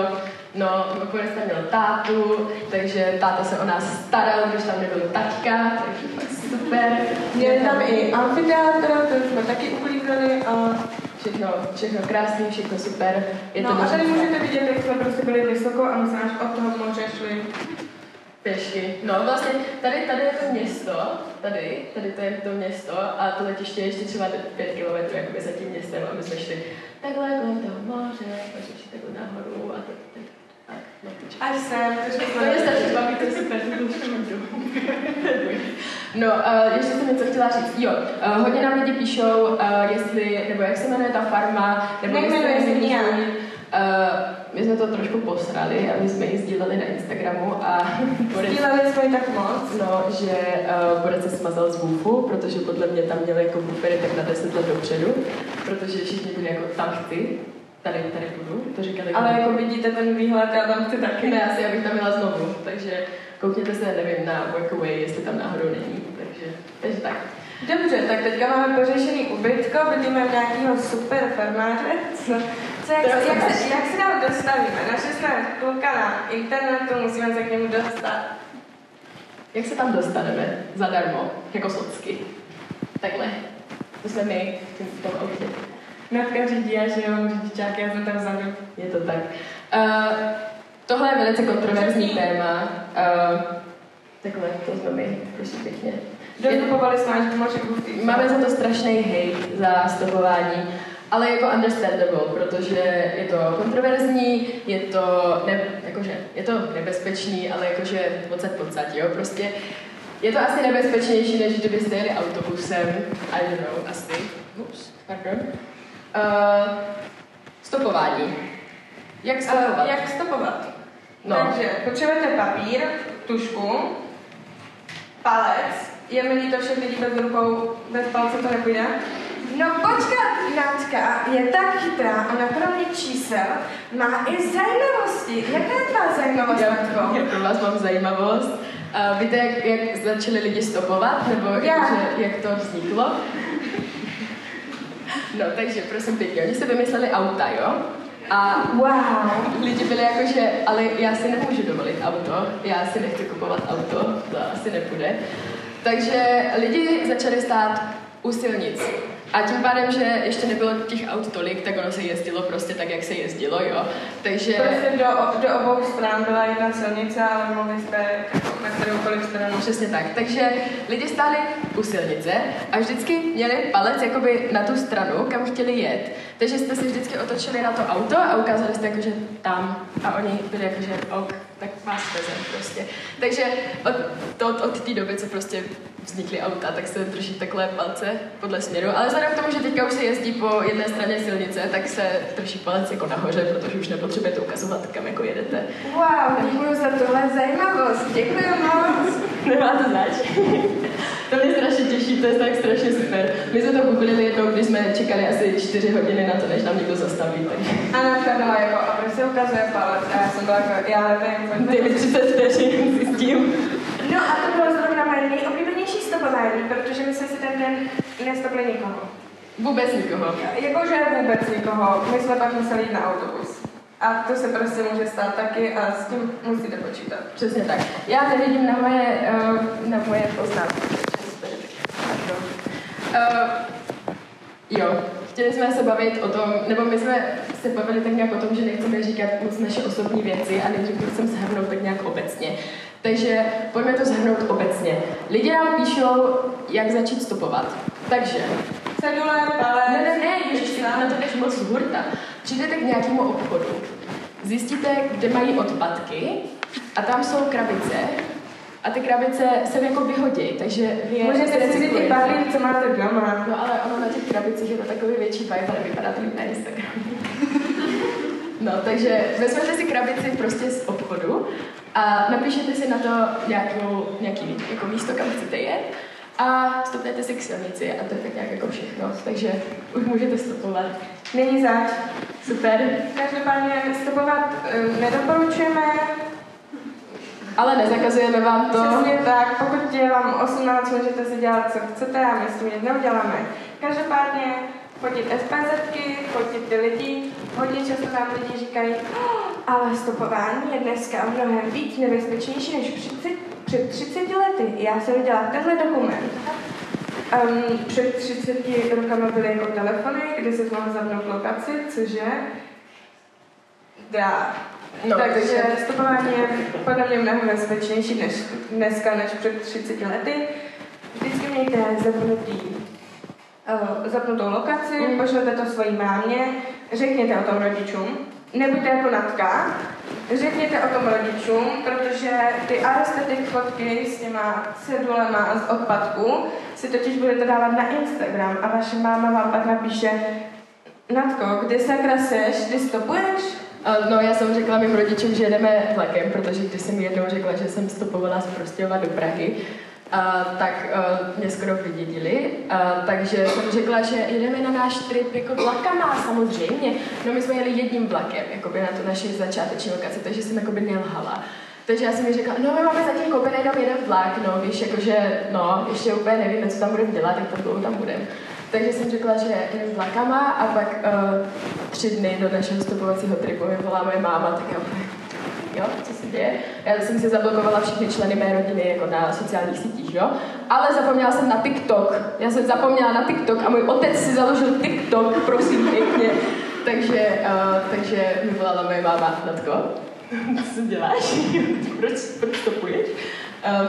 No, konec tam měl tátu, takže táta se o nás staral, když tam nebyl taťka, takže fakt super. Měli tam i amfiteátr, to jsme taky uklízeli a všechno krásný, všechno super. Je to no a tady můžete vidět, jak jsme prostě byli vysoko a my jsme až od toho moře šli. Pěšky. No vlastně tady je to město, tady to je to město a to letiště je ještě třeba 5 kilometrů jakoby za tím městem a my jsme šli takhle kolem toho moře, takže šli takhle nahoru a tak. Až sem, to je strašně baví, to je super, no, ještě jsem něco chtěla říct, jo, hodně nám lidi píšou, jestli, nebo jak se jmenuje ta farma, nebo jak se jmenuje. My jsme to trošku posrali a my jsme ji sdíleli na Instagramu a sdíleli jsme ji tak moc, no, že Borec se smazal z WWOOFu, protože podle mě tam měli jako bufery tak na 10 let dopředu, protože všichni byli jako tam chci. Tady budu, to říkali. Ale jako vidíte ten výhled, já tam chci taky. Ne, asi já bych tam měla znovu, takže koukněte se, nevím, na Workaway, jestli tam náhodou není, takže tak. Dobře, tak teďka máme pořešený ubytko, bydlíme v nějakého super farmáře. Jak se nám dostavíme? Naše jsme kluka na internetu, musíme se k němu dostat. Jak se tam dostaneme? Zadarmo, jako socky. Takhle, to jsme my v tom autě. Natka řídí a že jo, řidičák, já jsem tam vzadu. Je to tak. Tohle je velice kontroverzní téma. Takhle, to jsme my, prostě pěkně. Dostupovali jsme až pomoci kufí. Máme za to strašný hejt, za stopování, ale jako understandable, protože je to kontroverzní, je to, je to nebezpečný, ale jakože podsad, jo, prostě. Je to asi nebezpečnější, než kdybyste jeli autobusem, I don't know, asi. Ups, pardon. Stopování. Jak stopovat? Jak stopovat? No. Takže potřebujete papír, tužku, palec. Je milý to všech lidí bez rukou, bez palce to nepůjde. No počkat, Natka je tak chytrá a na kromě čísel má i zajímavosti. Jaká je tvá zajímavost, Natko? Já pro vás mám zajímavost. Víte, jak začali lidi stopovat? Nebo jak to vzniklo? No, takže prosím pěkně, oni se vymysleli auta, jo? A wow, lidi byli jako, že, ale já si nemůžu dovolit auto, já si nechci kupovat auto, to asi nepůjde. Takže lidi začali stát u silnic. A tím pádem, že ještě nebylo těch aut tolik, tak ono se jezdilo prostě tak, jak se jezdilo, jo? Takže... Prostě do obou stran byla jedna silnice, ale mluvili jste na kteroukoliv stranu. Přesně tak. Takže lidi stáli u silnice a vždycky měli palec jakoby na tu stranu, kam chtěli jet. Takže jste si vždycky otočili na to auto a ukázali jste jakože tam. A oni byli jakože ok, tak vás vezem prostě. Takže od té doby, co prostě vznikly auta, tak se drží takhle palce podle směru, ale vzhledem k tomu, že teďka už se jezdí po jedné straně silnice, tak se drží palec jako nahoře, protože už nepotřebujete ukazovat, kam jako jedete. Wow, děkuji za tohle zajímavost, děkuji moc. nemá to zač. To mě strašně těší, to je tak strašně super. My jsme to googlili jednou, když jsme čekali asi 4 hodiny na to, než nám někdo zastaví. A Natka byla jako, a proč se ukazuje palec? A já jsem byla jako, já nevím, pojďme. 30 vteřin zjistím. No a to bylo zrovna moje nejoblíbenější stopování, protože my jsme si ten den nestopili nikoho. Vůbec nikoho. Jakože vůbec nikoho. My jsme pak museli jít na autobus. A to se prostě může stát taky a s tím musíte počítat. Přesně tak. Já tady jdím na moje poznámky. Jo, chtěli jsme se bavit o tom, nebo my jsme se bavili tak nějak o tom, že nechceme říkat moc naše osobní věci a nejdřív chceme shrnout tak nějak obecně. Takže pojďme to shrnout obecně. Lidi nám píšou, jak začít stopovat. Takže... Cedule, palec... Ne, ještě na to než moc hurta. Přijdete k nějakému obchodu, zjistíte, kde mají odpadky a tam jsou krabice a ty krabice se jako vyhodí, takže vy je můžete si ty balíky, co máte doma. No ale ono na těch krabicích je to takový větší vibe, ale vypadá to líp na Instagramu. No, takže vezmete si krabici prostě z obchodu a napíšete si na to nějaký jako místo, kam chcete jet. A stopněte si k silnici a to je tak nějak jako všechno, takže už můžete stopovat. Není zač. Super. Každopádně stopovat nedoporučujeme, ale nezakazujeme vám to. Přesně tak, pokud je vám 18, můžete si dělat, co chcete a my s tím nic neuděláme. Každopádně chodit SPZky, chodit ty lidi, hodně často vám lidi říkají, ale stopování je dneska mnohem víc nebezpečnější než před 30 lety. Já jsem dělala tenhle dokument. Před 30 rokama byly jako telefony, kde se mohla zapnout lokaci, cože? Dá. No, takže stopování je podle mě mnohem bezpečnější než dneska, než před 30 lety. Vždycky mějte zapnutou lokaci, pošlete to svojí mámě, řekněte o tom rodičům. Nebuďte jako Natka, řekněte o tom rodičům, protože ty aesthetic fotky s těma cedulema a z odpadků si totiž budete dávat na Instagram a vaše máma vám pak napíše: Natko, kdy sakra seš, kdy stopuješ? No, já jsem řekla mým rodičům, že jedeme vlakem, protože když jsem jednou řekla, že jsem stopovala z Prostějova do Prahy, tak mě skoro vydědili, takže jsem řekla, že jedeme na náš trip jako vlakama, samozřejmě. No, my jsme jeli jedním vlakem, jakoby na tu naši začáteční lokaci, takže jsem jakoby nelhala. Takže já jsem mi řekla, no my máme zatím koupený jenom jeden vlak, no víš, jakože, no, ještě úplně nevíme, co tam budeme dělat, jak to dlouho tam budeme. Takže jsem řekla, že jdem vlakama a pak 3 dny do našeho stopovacího tripu mi volá moje máma, tak jo, co se děje? Já jsem si zablokovala všechny členy mé rodiny jako na sociálních sítích, jo? Ale zapomněla jsem na TikTok. Já jsem zapomněla na TikTok a můj otec si založil TikTok, prosím pěkně. Takže mi volala moje máma, Natko, co děláš? Proč stopuješ?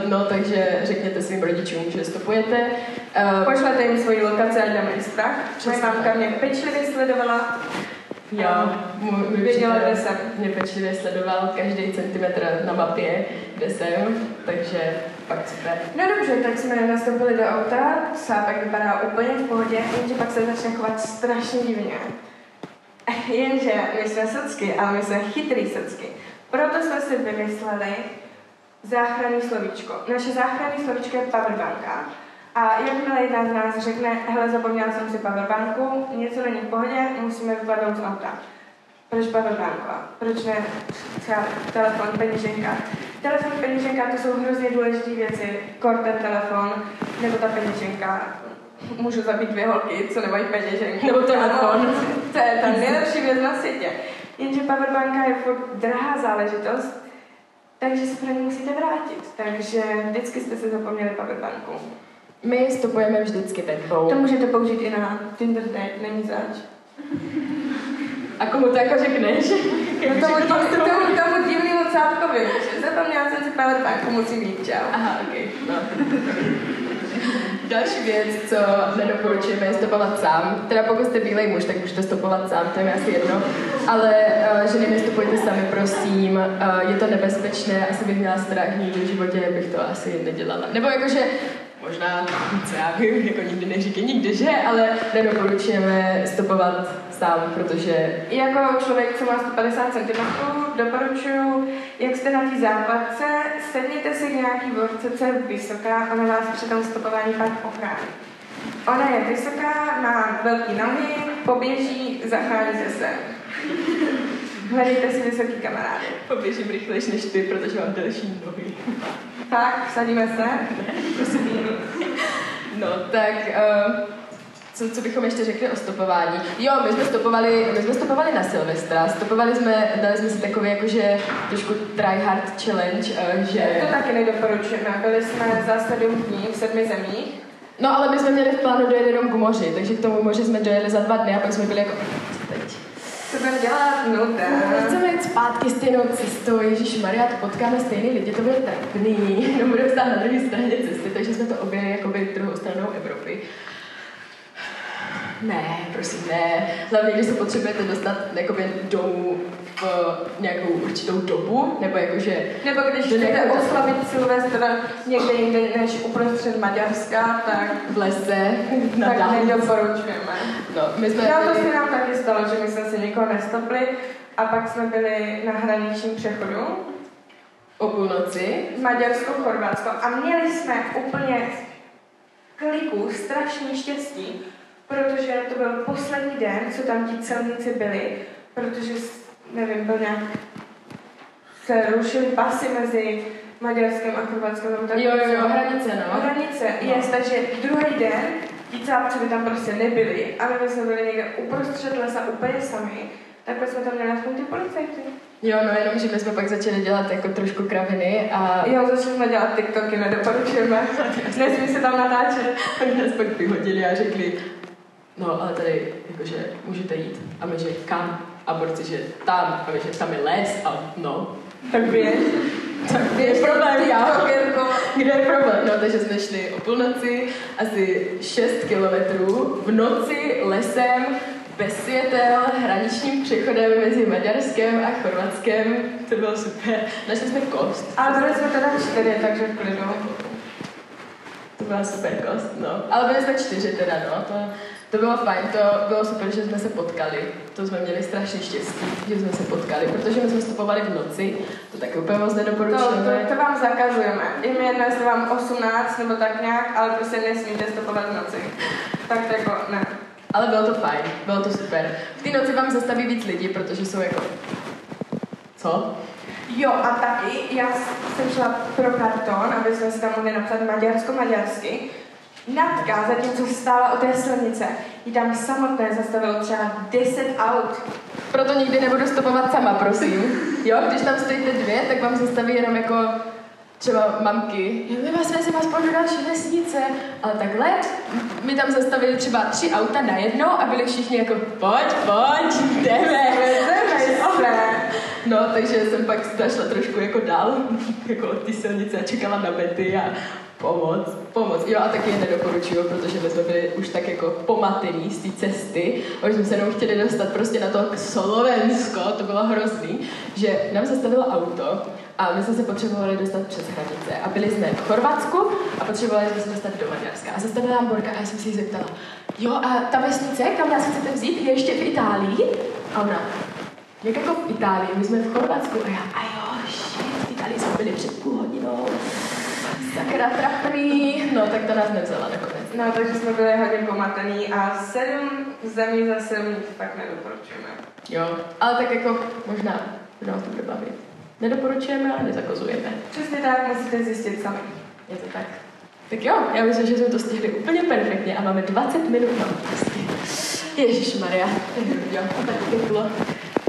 No, takže řekněte svým rodičům, že stopujete. Pošlete jim svoji lokaci, ať dáme strach. Moje mámka mě pečlivě sledovala. Já věděla, kde jsem. Mě pečlivě sledoval každý centimetr na mapě, kde jsem, takže pak super. No dobře, tak jsme nastoupili do auta, sápek vypadá úplně v pohodě, jenže pak se začne chovat strašně divně. Jenže my jsme socky, ale my jsme chytrý socky. Proto jsme si vymysleli záchranné slovíčko. Naše záchranné slovíčko je powerbanka. A jakmile jedna z nás řekne, hele, zapomněla jsem si powerbanku, něco není v pohodě, musíme vypadnout z auta. Proč powerbanka? Proč ne třeba telefon, peníženka? Telefon, peníženka, to jsou hrozně důležité věci. Kor ten telefon, nebo ta peníženka. Můžu zabít 2 holky, co nemají peněženku. Nebo telefon. To je ta nejlepší věc na světě. Jenže powerbanka je furt drahá záležitost, takže se pro ní musíte vrátit. Takže vždycky jste se zapomněli powerbanku. My stopujeme vždycky tepou. To můžete použít i na Tinder date, není zač. A komu to jako řekneš? No tomu divnýmu cápkovi. Zapomněla jsem si powerbanku, musím jít, čau. Aha, okej, no. Další věc, co nedoporučujeme, je stopovat sám. Teda pokud jste bílej muž, tak můžete stopovat sám, to je mi asi jedno. Ale ženy, nestopujte sami, prosím. Je to nebezpečné, asi bych měla strach, nikdy v životě bych to asi nedělala. Nebo jakože možná co já vím, jako nikdy neříkej nikdy, že, ale nedoporučujeme stopovat sám, protože... Jako člověk, co má 150 cm, doporučuju, jak jste na té západce, sedněte si k nějaký borce, co je vysoká, ona vás při tom stopování fakt ochrání. Ona je vysoká, má velký nohy, poběží, zachráníte se. Hledejte si vysoký kamarády. Poběžím rychlejš než ty, protože mám delší nohy. Tak, vsadíme se. No, tak... Co bychom ještě řekli o stopování? Jo, my jsme stopovali na Silvestra. Dali jsme si takový jakože trošku tryhard challenge, že... To taky nedoporučujeme. Byli jsme za 7 dní v 7 zemích. No, ale my jsme měli v plánu dojet jenom k moři, takže k tomu moři jsme dojeli za 2 dny a pak jsme byli jako... Co budeme dělat? No tak. Chceme jít zpátky stejnou cestou, ježišmarjá, potkáme stejný lidi, to bude trapný, no budeme stát na druhé straně cesty, takže jsme to objeli jakoby druhou stranou Evropy. Ne, prosím, ne. Hlavně, když se potřebujete dostat jakoby domů v nějakou určitou dobu, nebo jakože... Nebo když chcete oslavit Silvestra někde jinde než uprostřed Maďarska, tak... V lese, na tak nedoporučujeme. No, my jsme... No, to se nám taky stalo, že my jsme se někoho nestopli a pak jsme byli na hraničním přechodu. O půlnoci. Maďarsko-Chorvatsko. A měli jsme úplně kliku, strašný štěstí. Protože to byl poslední den, co tam ti celníci byli, protože, nevím, byl nějak, se rušily pasy mezi Maďarskem a Chorvatskem. Jo, hranice, no. Hranice, no. Jest, takže druhý den ti cápci by tam prostě nebyli, ale my jsme byli někde uprostřed lesa úplně sami, takhle jsme tam měli aspoň ty policajty. Jo, no jenom, že my jsme pak začali dělat jako trošku kraviny a... Jo, začali jsme dělat TikToky, nedoporučujeme. Nesmí se tam natáčet. Oni nás pak vyhodili a řekli, no ale tady jakože můžete jít. A my, že kam? A borci, že tam. A my, že tam je les a no. Tak běž. Tak běž, problém, já. Kde je problém? No, takže jsme šli o půlnoci, asi 6 kilometrů, v noci, lesem, bez světel, hraničním přechodem mezi Maďarskem a Chorvatskem. To bylo super. Našli jsme kost. Ale byli jsme teda 4, takže v klidu. To byla super kost, no. Ale byli jsme 4 teda, no. To bylo fajn, to bylo super, že jsme se potkali. To jsme měli strašně štěstí, že jsme se potkali, protože my jsme stopovali v noci. To taky úplně moc nedoporučujeme. To vám zakazujeme. I my jedno, jestli vám 18 nebo tak nějak, ale prostě nesmíte stopovat v noci. Tak to jako ne. Ale bylo to fajn, bylo to super. V té noci vám zastaví víc lidí, protože jsou jako... Co? Jo, a taky, já jsem šla pro karton, aby jsme si tam mohli napsat maďarsko-maďarsky. Natka, zatímco stála u té silnice, jí tam samotné zastavilo třeba 10 aut. Proto nikdy nebudu stopovat sama, prosím. Jo, když tam stojíte 2, tak vám zastaví jenom jako... Třeba mamky, my vás vezeme aspoň do další vesnice, ale takhle my tam zastavili třeba 3 auta najednou a byli všichni jako pojď, jdeme. No, takže jsem pak zašla trošku jako dál, jako od té silnice a čekala na Betty a pomoc. Jo, a taky je nedoporučuju, protože my jsme byli už tak jako pomatený z té cesty, a už jsme se jenom chtěli dostat prostě na to Slovensko, to bylo hrozný, že nám zastavilo auto a my jsme se potřebovali dostat přes hranice a byli jsme v Chorvatsku a potřebovali jsme se dostat do Maďarska a zastavila nám borka a já jsem si ji zeptala, jo a ta vesnice, kam nás chcete vzít, je ještě v Itálii? A ona, jak jako v Itálii, my jsme v Chorvatsku a já, v Itálii jsme byli před půl hodinou. Sakra trapný, no tak to nás nevzala nakonec. No takže jsme byli hodně pomatený a 7 zemí za 7 fakt nedoporučujeme. Jo, ale tak jako možná bude nás to bude bavit. Nedoporučujeme, ale nezakazujeme. Přesně tak, musíte zjistit sami. Je to tak. Tak jo, já myslím, že jsme to stihli úplně perfektně a máme 20 minut na otázky. Ježišmarja, tak bylo.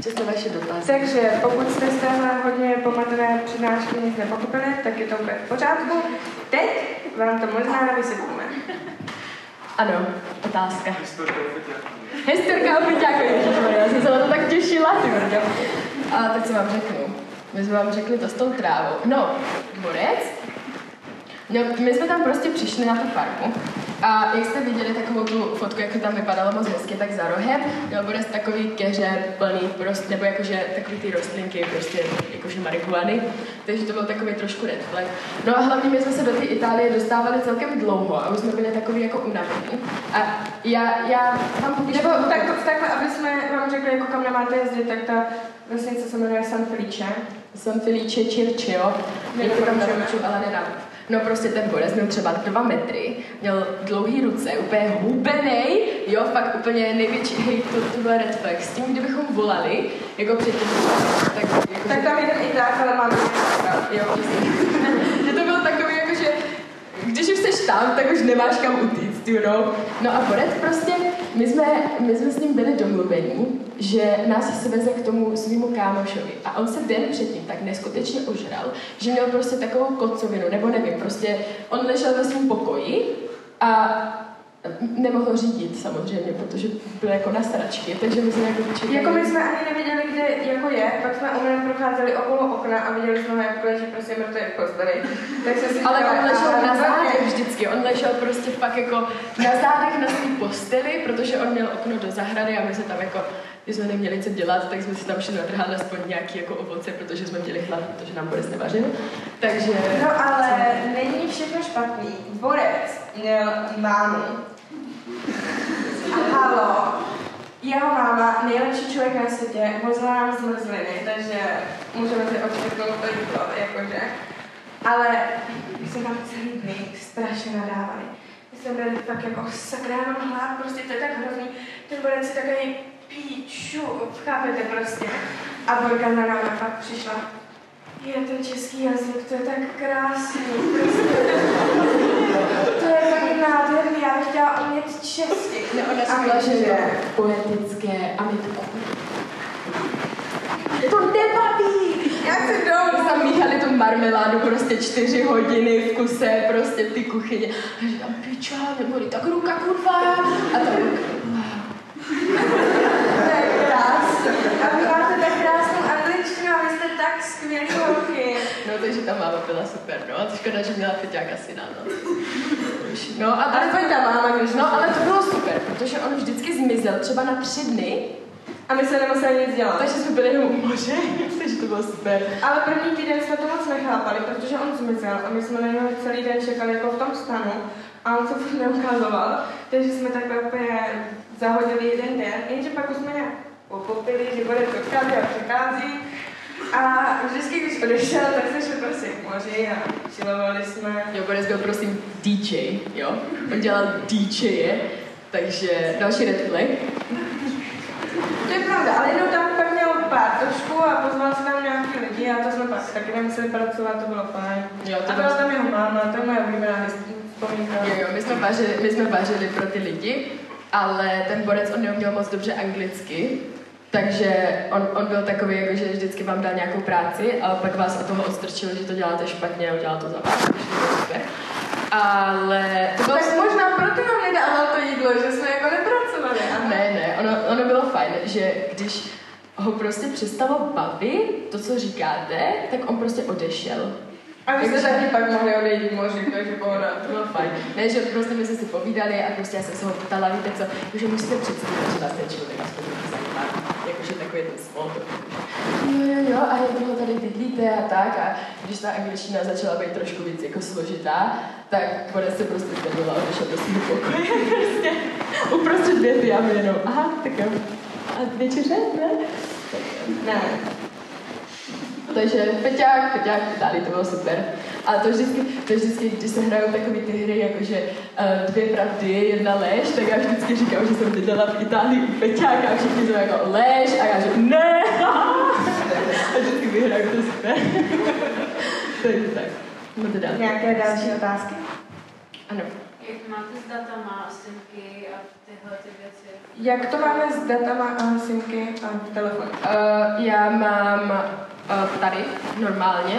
Často vaše dotazy. Takže pokud jste z téhle hodně pomatené přednášky nic nepokupili, tak je to úplně v pořádku. Teď vám to možná vysvětlíme. Ano, otázka. Historka o pyťáku. Já jsem se na to tak těšila. A tak co vám řeknu. My jsme vám řekli to s tou trávou. No, dvorec. No, my jsme tam prostě přišli na tu farmu A jak jste viděli takovou tu fotku, jak to tam vypadalo moc hezky, tak za rohem bude takový keře plný prostě, nebo jakože takový ty rostlinky, prostě jakože marihuany, takže to byl takový trošku red flag. No a hlavně my jsme se do té Itálie dostávali celkem dlouho a už jsme byli takový jako unavení. A já tam nebo takhle, aby jsme vám řekli, jako kam nemáte jezdit, tak ta vesnice se jmenuje San Felice. San Felice Circeo, jako tam naruču, ale nenávět. No prostě ten borec měl třeba 2 metry, měl dlouhý ruce, úplně hubenej, jo, fakt úplně největší, hej, to byl red flag. S tím, kdybychom volali, jako předtím, tak tam jeden Iták, ale máme jo, že to bylo takový, jakože, když už seš tam, tak už nemáš kam utíct, you know. No a borec prostě, my jsme s ním byli domluvení, že nás se veze k tomu svýmu kámošovi. A on se den předtím tak neskutečně ožral, že měl prostě takovou kocovinu, nebo nevím, prostě on ležel ve svém pokoji a nemohl řídit samozřejmě, protože byl jako na sračky, takže my jsme jako vyčekali. Jako my jsme ani nevěděli, kde jako je, pak jsme umrem procházeli okolo okna a viděli jsme ho, jak leží prostě mrtvý v posteli. Ale on ležel na zádech vždycky, on ležel prostě pak jako na zádech na svý posteli, protože on měl okno do zahrady a my se tam jako, když jsme neměli co dělat, tak jsme si tam všichni natrhali aspoň nějaké jako ovoce, protože jsme měli hlad, protože nám borec nevařil. Takže... No ale není všechno špatný. Borec měl mámu. Halo, jeho máma, nejlepší člověk na světě, vozila nám zmrzliny, takže můžeme si odštěknout to jídlo, jakože. Ale my jsme tam celý dny strašně nadávali. My jsme byli tak jako sakra, já mám hlad, prostě to je tak hrozný. Ten borec si takový píču, chápete prostě. A Borka na náma pak přišla. Je ten český jazyk, to je tak krásný. To je tak nádherný, já bych chtěla umět česky. No ona říkala, že to poetické a my to nebaví. Jak se zamíchali tu marmeládu prostě 4 hodiny v kuse, prostě v ty kuchyně. A že tam piča, nebolí tak ruka kurva. A ta ruka, to je krásný. A vy máte tak krásnou angličtinu a vy jste tak skvělý holky. No takže ta máma byla super, no. A to škoda, že měla feťák asi na noc. No, ale to ta máma, když... No, ale to bylo super, protože on vždycky zmizel třeba na 3 dny. A my se nemuseli nic dělat. Takže jsme byli jenom u moře, takže to bylo super. Ale první týden jsme to moc nechápali, protože on zmizel a my jsme jenom celý den čekali jako v tom stanu a on se furt neukazoval, takže jsme takhle úplně zahodili jeden den, jenže pak už jsme nějak pochopili, že bude odchází a přechází. A vždycky, když odešel, tak jsme šli prostě k moři a chillovali jsme. Jo, Borec byl prosím DJ, jo? On dělal DJe, takže další red flag. To je pravda, ale jednou tam pak měl partošku a pozval se tam nějaký lidi a to jsme pak taky nemuseli pracovat, to bylo fajn. Jo, to a byla tam jeho máma, to je moje oblíbená vzpomínka. Jo, my jsme vařili pro ty lidi, ale ten Borec, on neuměl moc dobře anglicky. Takže on byl takový, jako, že vždycky vám dal nějakou práci, ale pak vás od toho odstrčil, že to děláte špatně a udělal to za vás. Ale to bylo... Tak možná proto nám nedával to jídlo, že jsme jako nepracovali. A ne, ono bylo fajn, že když ho prostě přestalo bavit, to, co říkáte, tak on prostě odešel. A my jsme taky pak mohli odejít v moři, takže pohoda. To bylo fajn. Ne, že prostě my jsme si povídali a prostě já jsem se ho ptala, víte co, že musíte představit, že vás ten člověk aspoň zajímá. Jakože takový ten spol. Jo, a jak dlouho tady bydlíte a tak. A když ta angličtina začala být trošku víc jako složitá, tak Borec se prostě zvedl a odešel do svého pokoje. Prostě uprostřed věty a my jenom, aha, tak jo. A večeře, ne? Ne. Takže feťák, tady to bylo super. A to vždycky, když se hrajou takový ty hry, jakože 2 pravdy, 1 lež, tak já vždycky říkám, že jsem bydlela v Itálii u feťáka a všichni jsou jako lež a já říkám ne! A vždycky vyhraju, to super. Takže tak. Nějaké další otázky? Ano. Jak máte s datama a simky a tyhle ty věci? Jak to máme s datama a simky a telefon? Já mám... tady normálně,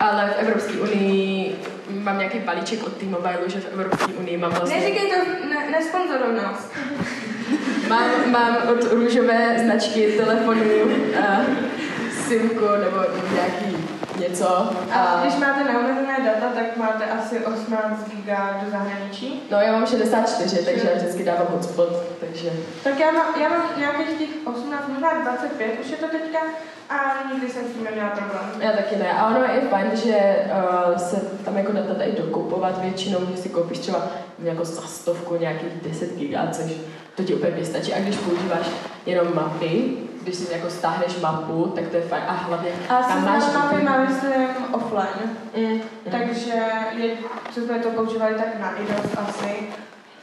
ale v Evropské unii mám nějaký balíček od T-Mobilu, že v Evropské unii mám vlastně... Neříkej to, nesponzoruj nás. Mám od růžové značky telefonu simku nebo nějaký něco. A když máte neomezené data, tak má máte asi 18 giga do zahraničí? No, já mám 64, takže já vždycky dávám hotspot, takže... Tak já mám nějakých těch 18, možná 25, už je to teďka, a nikdy jsem s tím neměla problém. Já taky ne, a ono je fajn, že se tam jako data dají dokupovat většinou, že si koupíš třeba nějakou stovku, nějakých 10 giga, což to ti úplně vystačí. A když používáš jenom mapy, když si jako stáhneš mapu, tak to je fajn. A hlavně tam máš... A mapy mám, myslím, offline. Takže jsme to používali tak na iOS asi.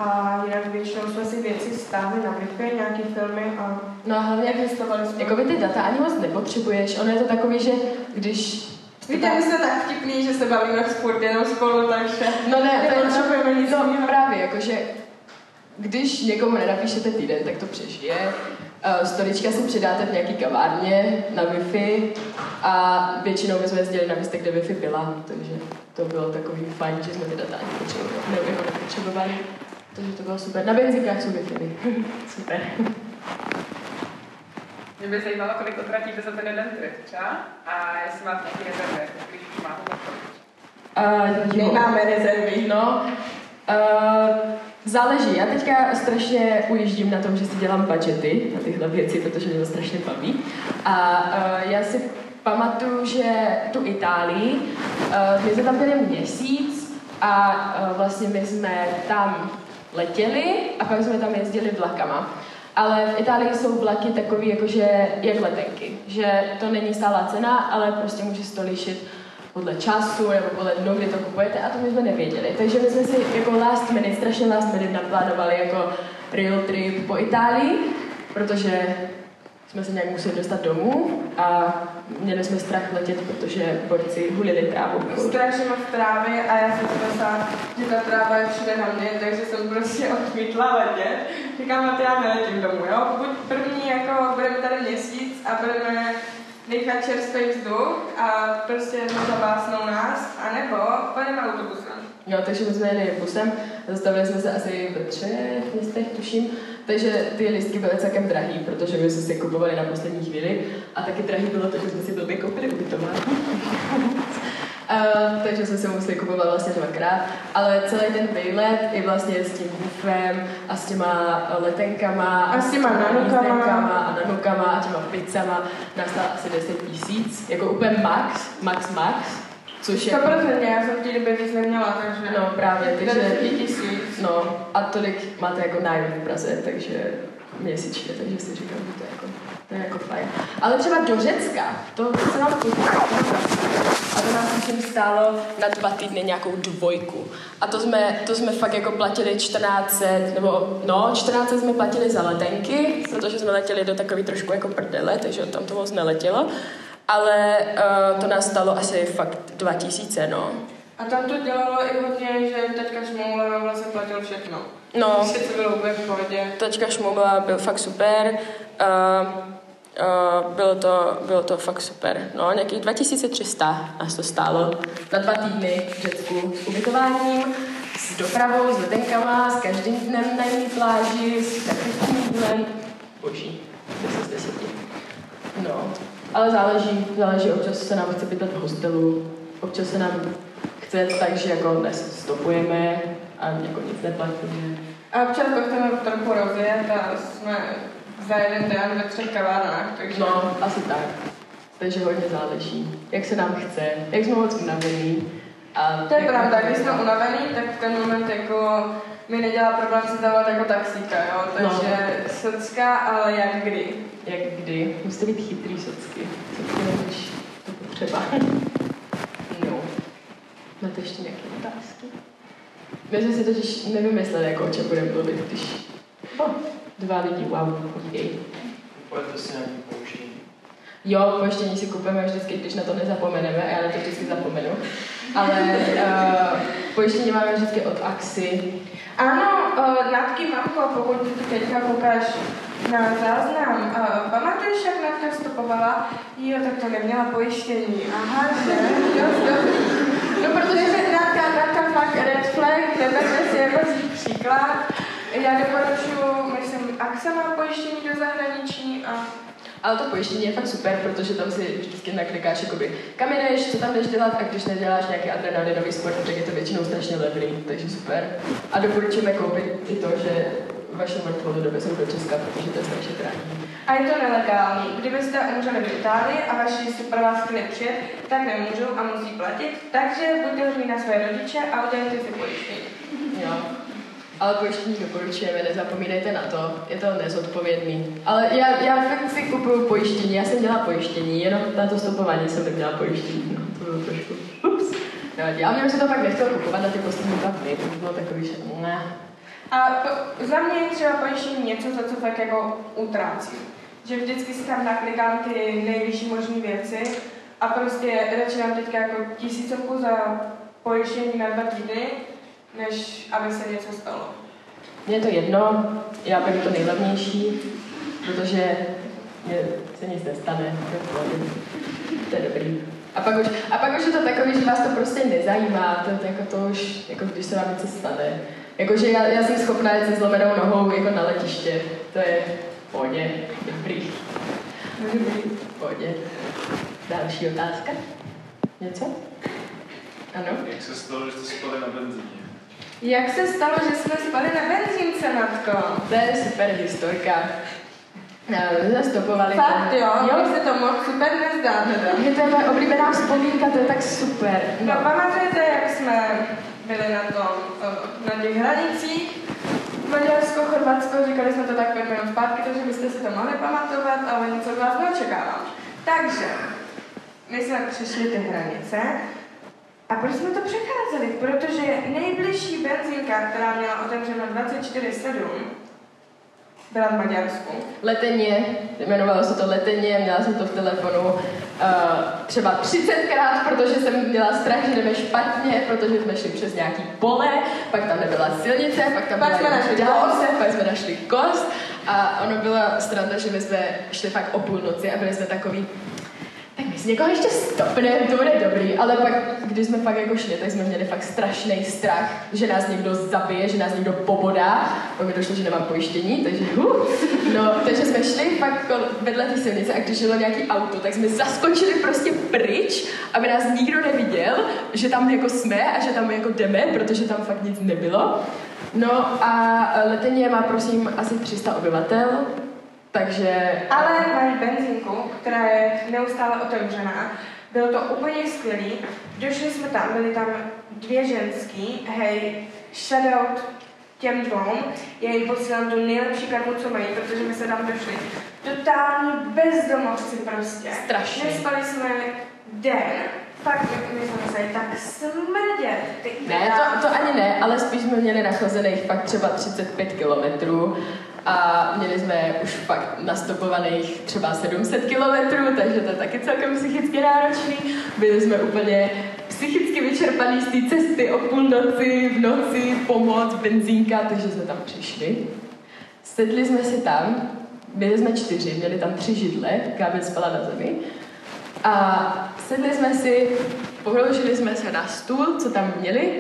A jinak většinou jsme si věci stáhli na Wi-Fi, nějaké filmy a... No a hlavně, jak listovali jsme... Jakoby ty data ani moc nepotřebuješ. Ono je to takový, že když... Víte, my jsme tak vtipný, že se bavíme furt jenom spolu, takže... No ne, nepotřebujeme nic jiného. No právě, jakože... Když někomu nenapíšete týden, tak to přežije. Storička si předáte v nějaký kavárně na Wi-Fi a většinou my jsme jezdili na místě, kde Wi-Fi byla, takže to bylo takový fajn, že jsme ty data nepotřebovali, takže to bylo super. Na benzínkách jsou Wi-Fi. Super. Mě by zajímalo, kolik utratíte za ten jeden trip třeba a jestli máte nějaký rezervy, když už máte to. Nemáme rezervy, no. Záleží. Já teďka strašně ujíždím na tom, že si dělám budgety na tyhle věci, protože mě to strašně baví. A já si pamatuju, že tu Itálii, my jsme tam byli měsíc a vlastně my jsme tam letěli a pak jsme tam jezdili vlakama. Ale v Itálii jsou vlaky takový, jakože jak letenky, že to není stálá cena, ale prostě může se to lišit podle času nebo podle dnu, kdy to kupujete, a to my jsme nevěděli. Takže my jsme si jako strašně last minute naplánovali jako real trip po Itálii, protože jsme se nějak museli dostat domů a měli jsme strach letět, protože borci hulili trávu. Strašně moc trávy a já jsem si myslela, že ta tráva je všude na mě, takže jsem prostě odmítla letět. Říkám, a já neletím domů, jo? Buď první, jako budeme tady měsíc a budeme nechat čerstvý vzduch a prostě zabásnou nás, anebo pojedeme autobusem. Jo, takže my jsme jeli busem, zastavili jsme se asi ve 3 městech, tuším, takže ty lístky byly celkem drahý, protože my jsme si je kupovali na poslední chvíli a taky drahý bylo to, že jsme si blbě koupili ubytování. Takže jsme se museli kupovat vlastně 2krát, ale celý ten výlet i vlastně s tím bufem a s těma letenkama a s těma nanukama a těma pizzama nastalo asi 10 000, jako úplně max, což je... 100%, já jsem v té době víc neměla, takže... No právě, takže... 10 000. No a tolik máte jako nájem v Praze, takže měsíčně, takže si říkám, že to je jako fajn. Ale třeba do Řecka, to se nám kutí. A to nás všem stálo na 2 týdny nějakou 2. A to jsme fakt jako platili 1400 jsme platili za letenky, protože jsme letěli do takový trošku jako prdele, takže tam to moc neletělo. Ale to nás stálo asi fakt 2000, no. A tam to dělalo i hodně, že taťka Šmoula vlastně platil všechno. No. Vždycky to bylo úplně v pohodě. Taťka Šmoula byl fakt super. Bylo to fakt super. No, nějakých 2300 nás to stálo na 2 týdny v Řecku s ubytováním, s dopravou, s letenkama, s každým dnem na jiný pláži, s takovým dnem. Boží, 10 z 10. No, ale záleží, občas se nám chce bydlet v hostelu, občas se nám chce tak, že jako nestopujeme a jako nic neplatíme. A občas to chceme trochu rozjet a jsme za jeden den ve 3 kavárnách, takže... No, asi tak. Takže hodně záleží, jak se nám chce, jak jsme moc unavení. To je pravda, když jsme unavení, tak v ten moment jako mi nedělá problém si dávat jako taxíka, jo? Takže no. Socka, ale jak kdy. Jak kdy. Musíte být chytrý socky. Socky nevíš, to potřeba. No. Máte ještě nějaké otázky? My jsme si totiž nevymysleli, jako o čem budeme mluvit, když... No. 2 lidi, wow, podívej. Kupujete si nějaké pouštění? Jo, pouštění si kupujeme vždycky, když na to nezapomeneme, a já na to vždycky zapomenu. Ale pouštění máme vždycky od Axy. Ano, Natky mamko, pokud teďka koukáš na záznam, pamatuješ, jak Natka vstupovala? Jo, tak to neměla pojištění. Aha, že? No, protože se Natka fakt red flag, neberte si jako příklad. Já doporučuji, myslím, Axa má pojištění do zahraničí a Ale to pojištění je fakt super, protože tam si vždycky naklikáš, jakoby, kam jdeš, co tam jdeš dělat, a když neděláš nějaký adrenalinový sport, tak je to většinou strašně levný, takže super. A doporučujeme koupit i to, že vaše dlouhodobě jsou do Česka, protože to je strašně drahý. A je to nelegální. Kdybyste umřeli v Itálii a vaši superlásky nepřijet, tak nemůžou a musí platit, takže buďte hodní na své rodiče a udělejte si pojištění. Jo. Ale pojištění doporučujeme, nezapomínejte na to, je to nezodpovědný. Ale já fakt si kupuju pojištění, já jsem dělala pojištění, jenom na to stopování jsem neměla pojištění. No, to bylo trošku ups. No, já mě se to pak nechtěl kupovat na ty poslední 2 dny, to bylo takový, že ne. A za mě je třeba pojištění něco, za co tak jako utrácím. Že vždycky si tam naklikám ty nejvyšší možné věci a prostě radši dám teďka jako 1000 za pojištění na 2 týdny, než aby se něco stalo. Mně je to jedno, já beru to nejlevnější, protože mě se nic nestane, to je dobrý. A pak už je to takový, že vás to prostě nezajímá, to už, jako když se vám něco stane. Jakože já jsem schopná jít se zlomenou nohou jako na letiště, to je pohodě, dobrý. Pohodě. Další otázka? Něco? Ano? Jak se stalo, že jste spali na benzíně? Jak se stalo, že jsme spali na benzínce, Natko? To je super historka. Zastupovali. Fakt jo, jo? Se to moc super nezdá teda. Mě to je moje oblíbená vzpomínka, to je tak super. No pamatujete, jak jsme byli na těch hranicích? Maďarsko, Chorvatsko, říkali jsme to tak 5 minut zpátky, takže byste si to mohli pamatovat, ale něco od vás neočekávám. Takže, my jsme přešli ty hranice. A proč jsme to přecházeli? Protože nejbližší benzínka, která měla otevřeno 24/7, byla v Maďarsku. Leteně, jmenovalo se to Leteně, měla jsem to v telefonu třeba 30krát, protože jsem měla strach, že jdeme špatně, protože jsme šli přes nějaký pole, pak tam nebyla silnice, pak jsme našli kost a ono byla strana, že my jsme šli fakt o půlnoci a byli jsme takový, tak my si někoho ještě stopne, to bude dobrý, ale pak, když jsme fakt jako šli, tak jsme měli fakt strašný strach, že nás někdo zabije, že nás někdo pobodá, pak mi došlo, že nemám pojištění, takže no, takže jsme šli fakt vedle té silnice a když bylo nějaký auto, tak jsme zaskočili prostě pryč, aby nás nikdo neviděl, že tam jako jsme a že tam jako jdeme, protože tam fakt nic nebylo. No a Leteně má prosím asi 300 obyvatel, takže... Ale mají benzínku, která je neustále otevřená. Bylo to úplně skvělý. Došli jsme tam, byly tam 2 ženský. Hej, shoutout těm 2. Já jim posílám tu nejlepší karmu, co mají, protože my se tam došli. Totální bezdomovci prostě. Strašně. Nespali jsme den. Fakt, my jsme museli tak smrdět. Ne, to ani ne, ale spíš jsme měli nachlazených fakt třeba 35 kilometrů. A měli jsme už fakt nastopovaných třeba 700 kilometrů, takže to je taky celkem psychicky náročný. Byli jsme úplně psychicky vyčerpaný z té cesty o půlnoci, v noci, pomoc, benzínka, takže jsme tam přišli. Sedli jsme si tam, byli jsme 4, měli tam 3 židle, Kábel spala na zemi. A sedli jsme si, pohloužili jsme se na stůl, co tam měli,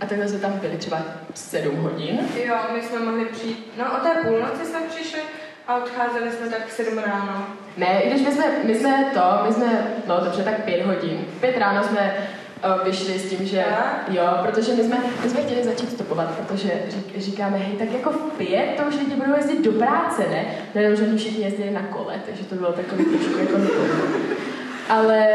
a takhle jsme tam byli třeba 7 hodin. Jo, my jsme mohli přijít, no o té půlnoci jsme přišli a odcházeli jsme tak 7 ráno. Ne, i když tak 5 hodin. 5 ráno jsme vyšli s tím, že jo, protože my jsme chtěli začít stopovat, protože říkáme, hej, tak jako 5, to už lidi budou jezdit do práce, ne? Nejenom, že všichni jezdili na kole, takže to bylo takový trošku jako ale...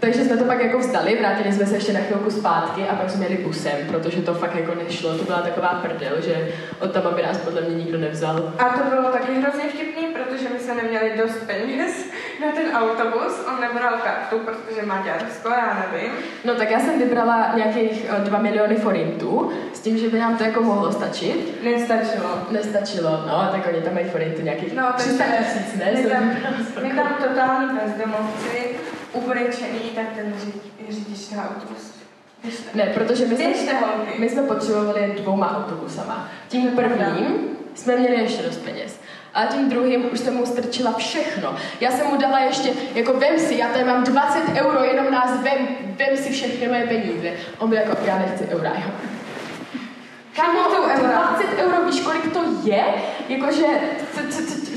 Takže jsme to pak jako vzdali, vrátili jsme se ještě na chvilku zpátky a pak jsme jeli busem, protože to fakt jako nešlo, to byla taková prdel, že od tam, aby nás podle mě nikdo nevzal. A to bylo taky hrozně vtipný, protože my jsme neměli dost peněz na ten autobus, on nebral kartu, protože Maďarsko, já nevím. No tak já jsem vybrala nějakých 2 miliony forintů, s tím, že by nám to jako mohlo stačit. Nestačilo, no, tak oni tam mají forinty nějakých 300 000, ne? My tam totální bezdomovci. Ubrečený, tak ten řidič na autobus. Ne, protože my jsme potřebovali 2 autobusama. Tím prvním jsme měli ještě dost peněz. A tím druhým už jsem mu strčila všechno. Já jsem mu dala ještě, jako vem si, já tady mám 20 euro, jenom nás vem si všechny moje peníze. On byl jako, já nechci eura, jo. Kámo, 20 euro, víš, kolik to je? Jakože,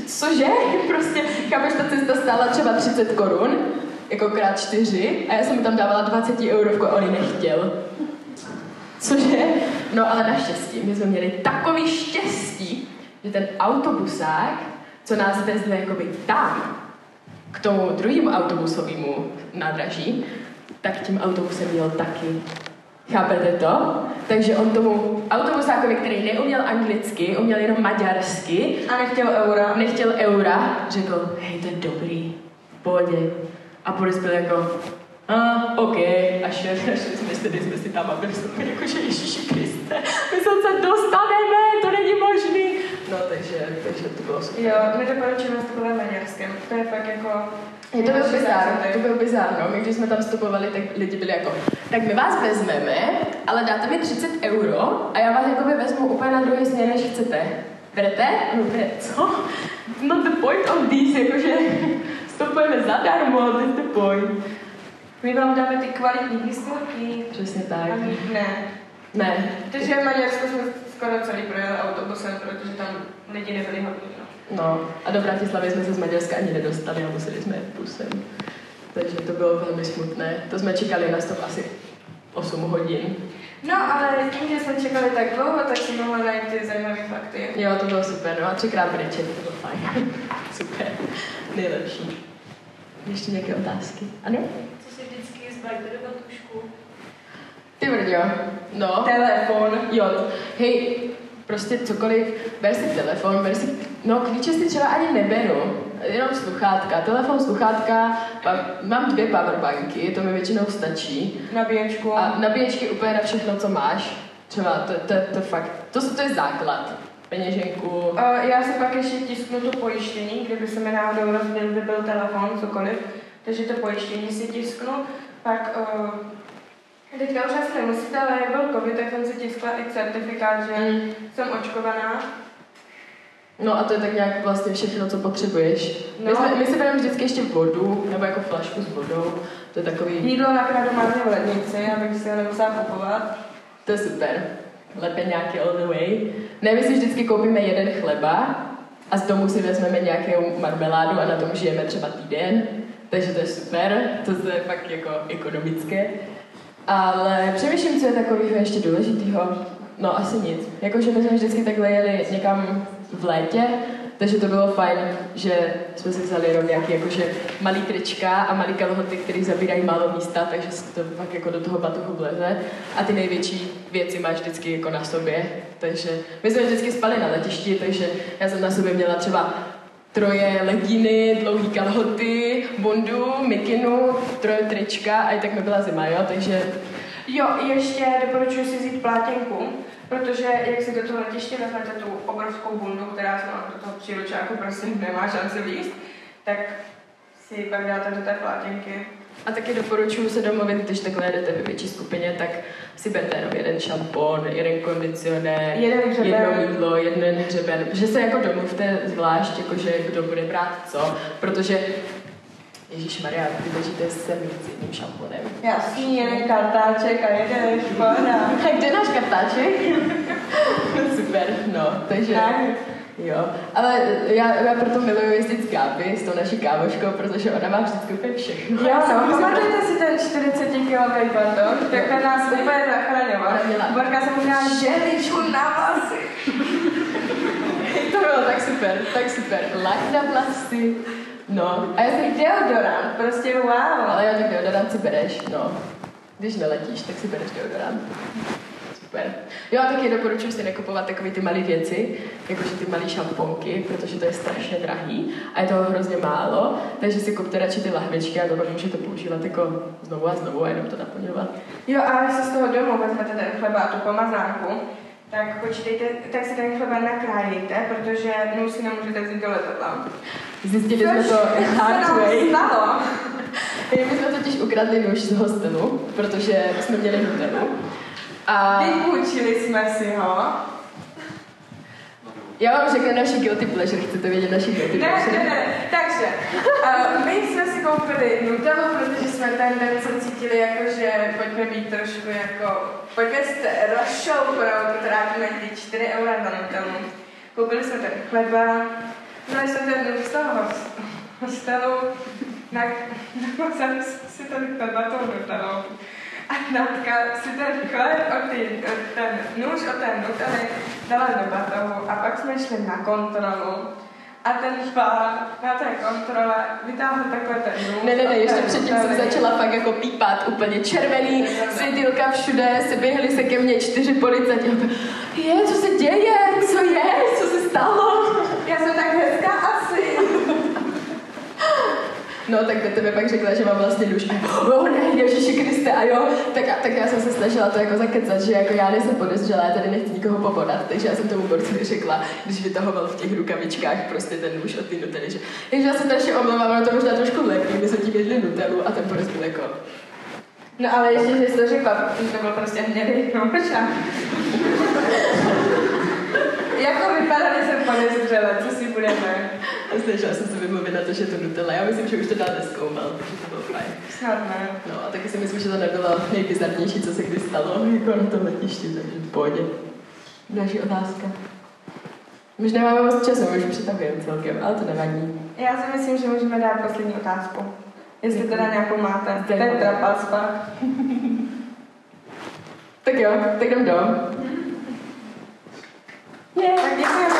cože? Prostě, chápeš, ta cesta stála třeba 30 korun, jako krát 4, a já jsem tam dávala 20 eurovku a on ji nechtěl. Cože? No ale naštěstí, my jsme měli takový štěstí, že ten autobusák, co nás vezl jakoby tam, k tomu druhému autobusovému nádraží, tak tím autobusem jel taky. Chápete to? Takže on tomu autobusákovi, který neuměl anglicky, uměl jenom maďarsky a nechtěl eura, řekl, hej, to je dobrý, v pohodě. A Boris byl jako, OK, a šli jsme si tam a byli jsme jako, že Ježíši Kriste, my se dostaneme, to není možný. No, takže to bylo super. Jo, my doporučujeme vstupovat maďarskem, to je fakt jako... To byl bizár, no. My když jsme tam vstupovali, tak lidi byli jako, tak my vás vezmeme, ale dáte mi 30 euro a já vás jakoby vezmu úplně na druhý směr, než chcete. Berete? No, co? Not the point of this, jakože vstupujeme zadarmo, that's the point. My vám dáme ty kvalitní výsledky. Přesně tak. Ne. Takže v Maďarsku jsme skoro celý projeli autobusem, protože tam lidi nebyli hodní. No, a do Bratislavy jsme se z Maďarska ani nedostali a museli jsme jet busem. Takže to bylo velmi smutné. To jsme čekali na stop asi 8 hodin. No, ale tím, že jsme čekali tak dlouho, tak si mohla najít ty zajímavé fakty. Jo, to bylo super, no a 3x brečet, to bylo fajn. Super, nejlepší. Ještě nějaké otázky? Ano? Co si vždycky zbalíte do batušku? Ty brďo, no. Telefon. Jo, hej. Prostě cokoliv, ber si telefon, no klíče si třeba ani neberu, jenom sluchátka, telefon, sluchátka, mám 2 powerbanky, to mi většinou stačí. Nabíječku. A nabíječky úplně na všechno, co máš, třeba to fakt, to je základ, peněženku. Já si pak ještě tisknu to pojištění, kdyby se mi náhodou rozbil, by byl telefon, cokoliv, takže to pojištění si tisknu, pak... Teďka už asi nemusíte, ale jak byl covid, tak jsem si tiskla i certifikát, že jsem očkovaná. No a to je tak nějak vlastně všechno, co potřebuješ. No. My si bereme vždycky ještě vodu, nebo jako flašku s vodou, to je takový... Jídlo nakrát mám v lednici, abych si ho nemusela kupovat. To je super. Lepeňáky all the way. Ne, my si vždycky koupíme jeden chleba a z domu si vezmeme nějakou marmeládu a na tom žijeme třeba týden. Takže to je super, to je fakt jako ekonomické. Ale přemýšlím, co je takového ještě důležitého. No asi nic. Jakože my jsme vždycky takhle jeli někam v létě, takže to bylo fajn, že jsme si vzali jenom nějaký jakože malý trička a malý kalhoty, které zabírají málo místa, takže se to pak jako do toho batohu vleze. A ty největší věci máš vždycky jako na sobě. Takže my jsme vždycky spali na letišti, takže já jsem na sobě měla třeba 3 legíny, dlouhý kalhoty, bundu, mikinu, 3 trička a i tak mi byla zima, jo, takže... Jo, ještě doporučuji si vzít plátěnku, protože jak si do toho letiště vezmete tu obrovskou bundu, která se vám do toho příručáku prostě nemá šanci vlíst, tak si pak dáte do té plátěnky. A taky doporučuji se domluvit, když takhle jedete ve větší skupině, tak si berte jenom jeden šampon, jeden kondicionér, jedno mydlo, jeden hřeben. Že se jako domluvte zvlášť, jakože kdo bude brát co, protože ježišmarja, vy ležíte sem s jedním šamponem. Jasný, jeden kartáček a jeden špona. Tak kde je náš kartáček? Super, no, takže... Tak. Jo, ale já proto miluji jezdit s Gáby, s tou naší kámoškou, protože ona má vždycky úplně všechno. Jo, no, pamatujte si ten 40-kilový baton, tak nás úplně zachraňoval. Borka se mu dala želičku na vlasy. To bylo tak super. Lak na vlasy. No, a já jsem deodorant, prostě wow. Ale jo, tak deodorant si bereš, no. Když neletíš, tak si bereš deodorant. Super. Jo, a taky doporučuji si nekupovat takové ty malé věci, jakože ty malé šamponky, protože to je strašně drahý a je toho hrozně málo, takže si kupte radši ty lahvičky a to můžete používat jako znovu a jenom to naplňovat. Jo, a když se z toho domu vezmete ten chleba a tu pomazánku, tak počítejte, tak si ten chleba nakrájíte, protože mu si nemůžete vzít do letadla. Zjistili jsme to hardway. My jsme totiž ukradli nůž z hostelu, protože jsme měli hotelu. A vypůjčili jsme si ho. Já vám řeknu naši guilty pleasure, chcete vědět naši guilty pleasure? Ne. Takže, my jsme si koupili nutelu, protože jsme ten den se cítili jako, že pojďme být trošku jako, pojďme za show, to trávíme 4 eura za nutelu. Koupili jsme tady chleba, měli jsme tady z toho hostelu, nakazali si tady chleba tou nutelou. A Natka si ten chleb od ten nůž od té nutely dala do batohu a pak jsme šli na kontrolu. A ten pán na té kontrole vytáhl takhle ten dům. Ne, ještě předtím jsem začala fakt jako pípat úplně červený, světýlka všude, se běhli se ke mně 4 policajti. Je, co se děje? Co je? Co se stalo? Já jsem tak hezká asi. No, tak do tebe pak řekla, že mám vlastně duš. O ne, Ježíši Kriste, a jo. Tak já jsem se snažila to jako zakecat, že jako já nejsem podezřelá, já tady nechci nikoho pobodat. Takže já jsem tomu borcovi řekla, když vytahoval v těch rukavičkách prostě ten nůž od té nutely, že takže já se strašně omlouvám, ale to možná trošku lekli, my jsme tím jedli nutelu a ten borec byl jako... No ale ještě, že jsi to řekla, to byl prostě hnědej hromočák. Jako vypadá, že jsem podezřela, co si budeme? Snažila jsem se vymluvit na to, že je to nutella. Já myslím, že už to dál nezkoumal, protože to bylo fajn. Snadné. No a taky si myslím, že to nebylo nejbizarnější, co se kdy stalo, jako na tom letišti, takže v pohodě. Další otázka. Už nemáme moc času, už přitahujeme celkem, ale to nevadí. Já si myslím, že můžeme dát poslední otázku. Jestli teda nějakou máte. To je trapaspa. Tak jo, tak jdem do. Tak děkujeme.